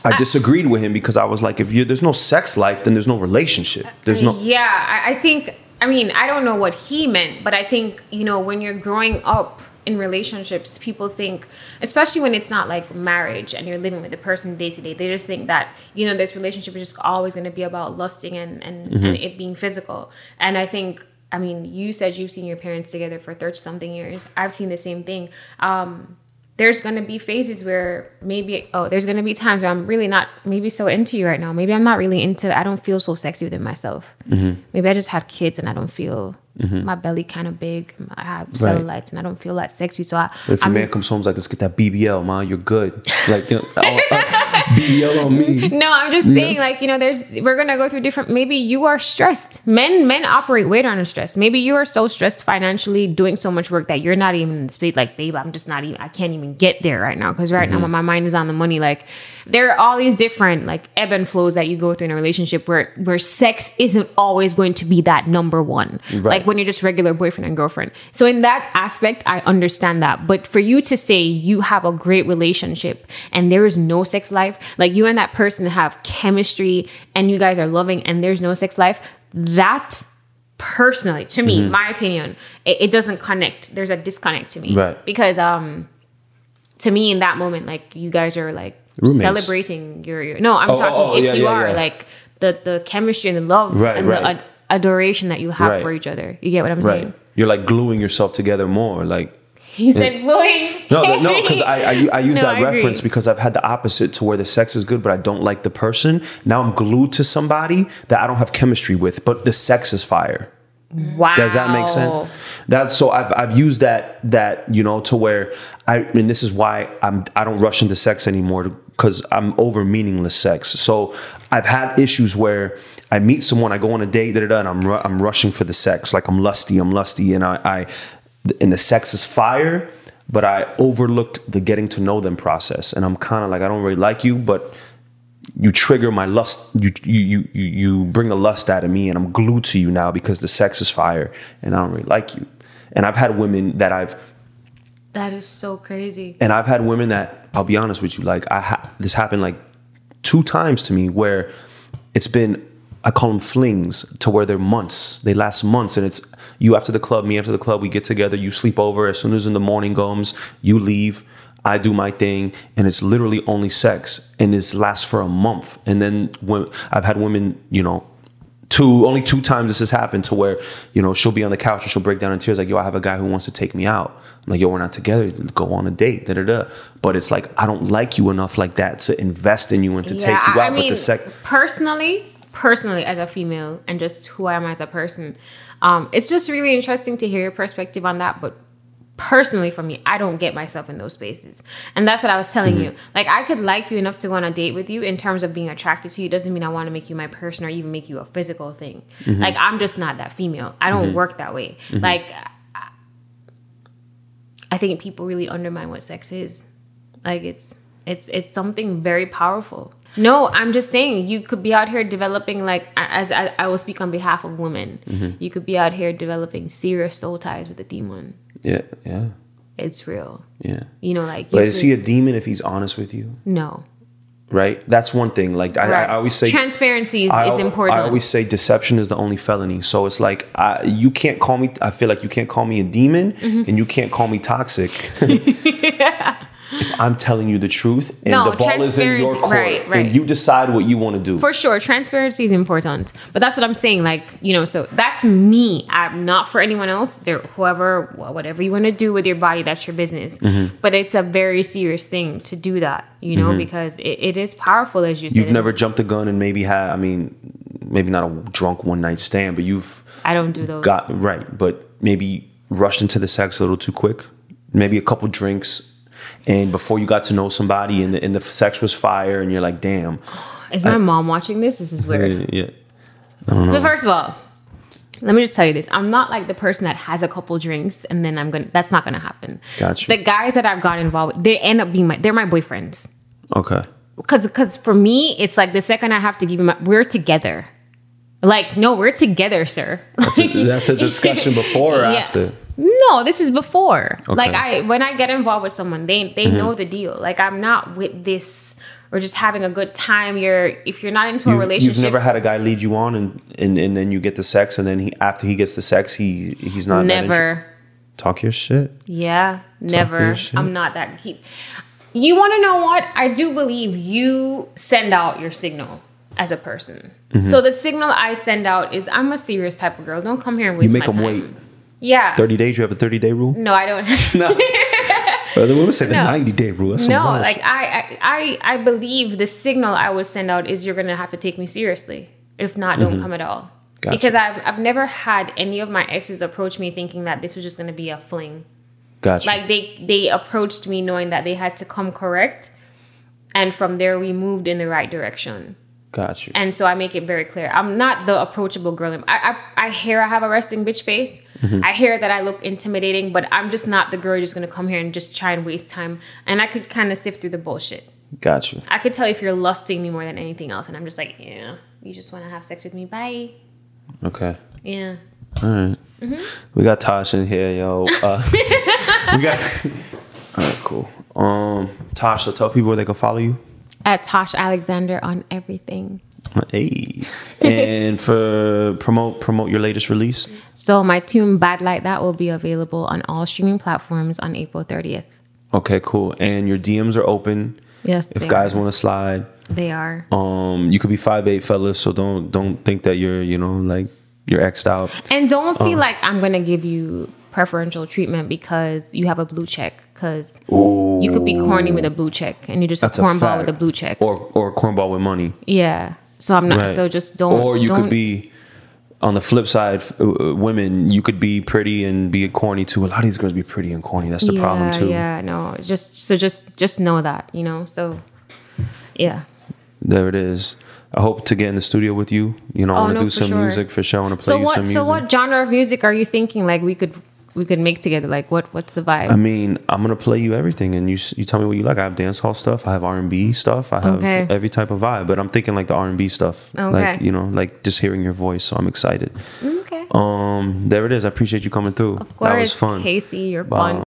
I, I disagreed with him because I was like, if you there's no sex life, then there's no relationship. There's no. Yeah, I think. I mean, I don't know what he meant, but I think you know when you're growing up in relationships, people think, especially when it's not like marriage and you're living with the person day to day, they just think that you know this relationship is just always going to be about lusting and and, mm-hmm. and it being physical. And I think. I mean, you said you've seen your parents together for thirty-something years. I've seen the same thing. Um, there's going to be phases where maybe, oh, there's going to be times where I'm really not maybe so into you right now. Maybe I'm not really into, I don't feel so sexy within myself. Mm-hmm. Maybe I just have kids and I don't feel, mm-hmm. my belly kind of big. I have cellulites right. and I don't feel that sexy. So I. But if I'm, your man comes home, like, let's get that B B L, ma, you're good. Like, you know, I'll, I'll, B D L on me. No, I'm just yeah. saying, like, you know, there's, we're going to go through different, maybe you are stressed. Men, men operate way under stress. Maybe you are so stressed financially, doing so much work that you're not even in the space, like, babe, I'm just not even, I can't even get there right now. Cause right mm-hmm. now my mind is on the money. Like, there are all these different, like, ebb and flows that you go through in a relationship where, where sex isn't always going to be that number one. Right. Like when you're just regular boyfriend and girlfriend. So in that aspect, I understand that. But for you to say you have a great relationship and there is no sex life, like you and that person have chemistry and you guys are loving and there's no sex life, that personally, to me, mm-hmm. my opinion, it, it doesn't connect. There's a disconnect to me. Right. Because um, to me in that moment, like you guys are like roommates. Celebrating your, your... No, I'm oh, talking oh, oh, if yeah, you yeah, are yeah. like the, the chemistry and the love right, and right. the ad- adoration that you have right. for each other. You get what I'm right. saying? You're like gluing yourself together more. Like he said, gluing. No, no, because I, I I use no, that I reference agree. Because I've had the opposite to where the sex is good, but I don't like the person. Now I'm glued to somebody that I don't have chemistry with, but the sex is fire. Wow. Does that make sense? That's so I've I've used that that you know to where I and this is why I'm I don't rush into sex anymore because I'm over meaningless sex. So I've had issues where I meet someone, I go on a date, da da da, and I'm ru- I'm rushing for the sex, like I'm lusty, I'm lusty, and I, I and the sex is fire, but I overlooked the getting to know them process, and I'm kind of like I don't really like you, but. You trigger my lust. You you you you bring the lust out of me, and I'm glued to you now because the sex is fire, and I don't really like you. And I've had women that I've that is so crazy. And I've had women that I'll be honest with you, like I ha- this happened like two times to me where it's been I call them flings to where they're months, they last months, and it's you after the club, me after the club, we get together, you sleep over. As soon as in the morning comes, you leave. I do my thing, and it's literally only sex, and it lasts for a month. And then when I've had women, you know, two only two times this has happened to where, you know, she'll be on the couch and she'll break down in tears like, yo, I have a guy who wants to take me out. I'm like, yo, we're not together. Go on a date, da da da. But it's like I don't like you enough like that to invest in you and to yeah, take you I out. Mean, but the sex, personally, personally as a female, and just who I am as a person, um, it's just really interesting to hear your perspective on that, but. Personally, for me, I don't get myself in those spaces, and that's what I was telling mm-hmm. you. Like, I could like you enough to go on a date with you in terms of being attracted to you. Doesn't mean I want to make you my person or even make you a physical thing. Mm-hmm. Like, I'm just not that female. I don't mm-hmm. work that way. Mm-hmm. Like, I, I think people really undermine what sex is. Like, it's it's it's something very powerful. No, I'm just saying you could be out here developing, like, as I, I will speak on behalf of women, mm-hmm. you could be out here developing serious soul ties with a demon. Yeah, yeah. It's real. Yeah. You know, like... You but is could, he a demon if he's honest with you? No. Right? That's one thing. Like, I, right. I, I always say... Transparency is, I, is important. I always say deception is the only felony. So it's like, I, you can't call me... I feel like you can't call me a demon mm-hmm. and you can't call me toxic. yeah. If I'm telling you the truth and no, the ball is in your court right, right. and you decide what you want to do. For sure. Transparency is important. But that's what I'm saying. Like, you know, so that's me. I'm not for anyone else. They're whoever, whatever you want to do with your body, that's your business. Mm-hmm. But it's a very serious thing to do that, you know, mm-hmm. because it, it is powerful, as you said. You've never jumped the gun and maybe had, I mean, maybe not a drunk one night stand, but you've. I don't do those. Got, right. But maybe rushed into the sex a little too quick. Maybe a couple drinks. And before you got to know somebody and the, and the sex was fire and you're like, damn. Is my I, mom watching this? This is weird. Yeah. I don't know. But first of all, let me just tell you this. I'm not like the person that has a couple drinks and then I'm going to, that's not going to happen. Gotcha. The guys that I've got involved with, they end up being my, they're my boyfriends. Okay. Because, because for me, it's like the second I have to give him up, we're together. Like, no, we're together, sir. That's a, that's a discussion before or yeah. after? No, this is before. Okay. Like, I when I get involved with someone, they they mm-hmm. know the deal. Like, I'm not with this or just having a good time. You're if you're not into you've, a relationship. You've never had a guy lead you on and, and, and then you get the sex and then he after he gets the sex, he he's not. Never. Inter- Talk your shit. Yeah, Talk never. Shit. I'm not that. He, you want to know what? I do believe you send out your signal as a person. Mm-hmm. So the signal I send out is I'm a serious type of girl. Don't come here and waste my time. You make them wait. Yeah. thirty days? You have a thirty-day rule? No, I don't. No. The women say the ninety-day rule. That's no, like I, I I believe the signal I would send out is you're going to have to take me seriously. If not, don't mm-hmm. come at all. Gotcha. Because I've I've never had any of my exes approach me thinking that this was just going to be a fling. Gotcha. Like they, they approached me knowing that they had to come correct. And from there, we moved in the right direction. Got you. And so I make it very clear. I'm not the approachable girl. I I, I hear I have a resting bitch face. Mm-hmm. I hear that I look intimidating, but I'm just not the girl who's going to come here and just try and waste time. And I could kind of sift through the bullshit. Got you. I could tell if you're lusting me more than anything else. And I'm just like, yeah, you just want to have sex with me. Bye. Okay. Yeah. All right. Mm-hmm. We got Tasha in here, yo. Uh, we got... All right, cool. Um, Tasha, tell people where they can follow you. At Tasha Alexander on everything. Hey. And for promote promote your latest release. So my tune Bad Like That will be available on all streaming platforms on April thirtieth. Okay, cool. And your D Ms are open. Yes. If guys want to slide. They are. Um, you could be five eight fellas, so don't don't think that you're, you know, like you're X'd out. And don't feel um, like I'm gonna give you preferential treatment because you have a blue check, because you could be corny with a blue check and you're just a cornball with a blue check, or or cornball with money. Yeah, so I'm not. Right. So just don't. Or you don't, could be on the flip side. Uh, women, you could be pretty and be corny too. A lot of these girls be pretty and corny. That's the yeah, problem too. Yeah, no, just so just just know that, you know. So yeah, there it is. I hope to get in the studio with you. You know, I oh, want to no, do some sure. music for sure. I want to play so you what, some music. So what genre of music are you thinking? Like we could. We could make together. Like, what? What's the vibe? I mean, I'm gonna play you everything, and you you tell me what you like. I have dancehall stuff. I have R and B stuff. I have okay. every type of vibe. But I'm thinking like the R and B stuff. Okay. Like, you know, like just hearing your voice. So I'm excited. Okay. Um, there it is. I appreciate you coming through. Of course, that was fun. Casey, you're Bye. Fun.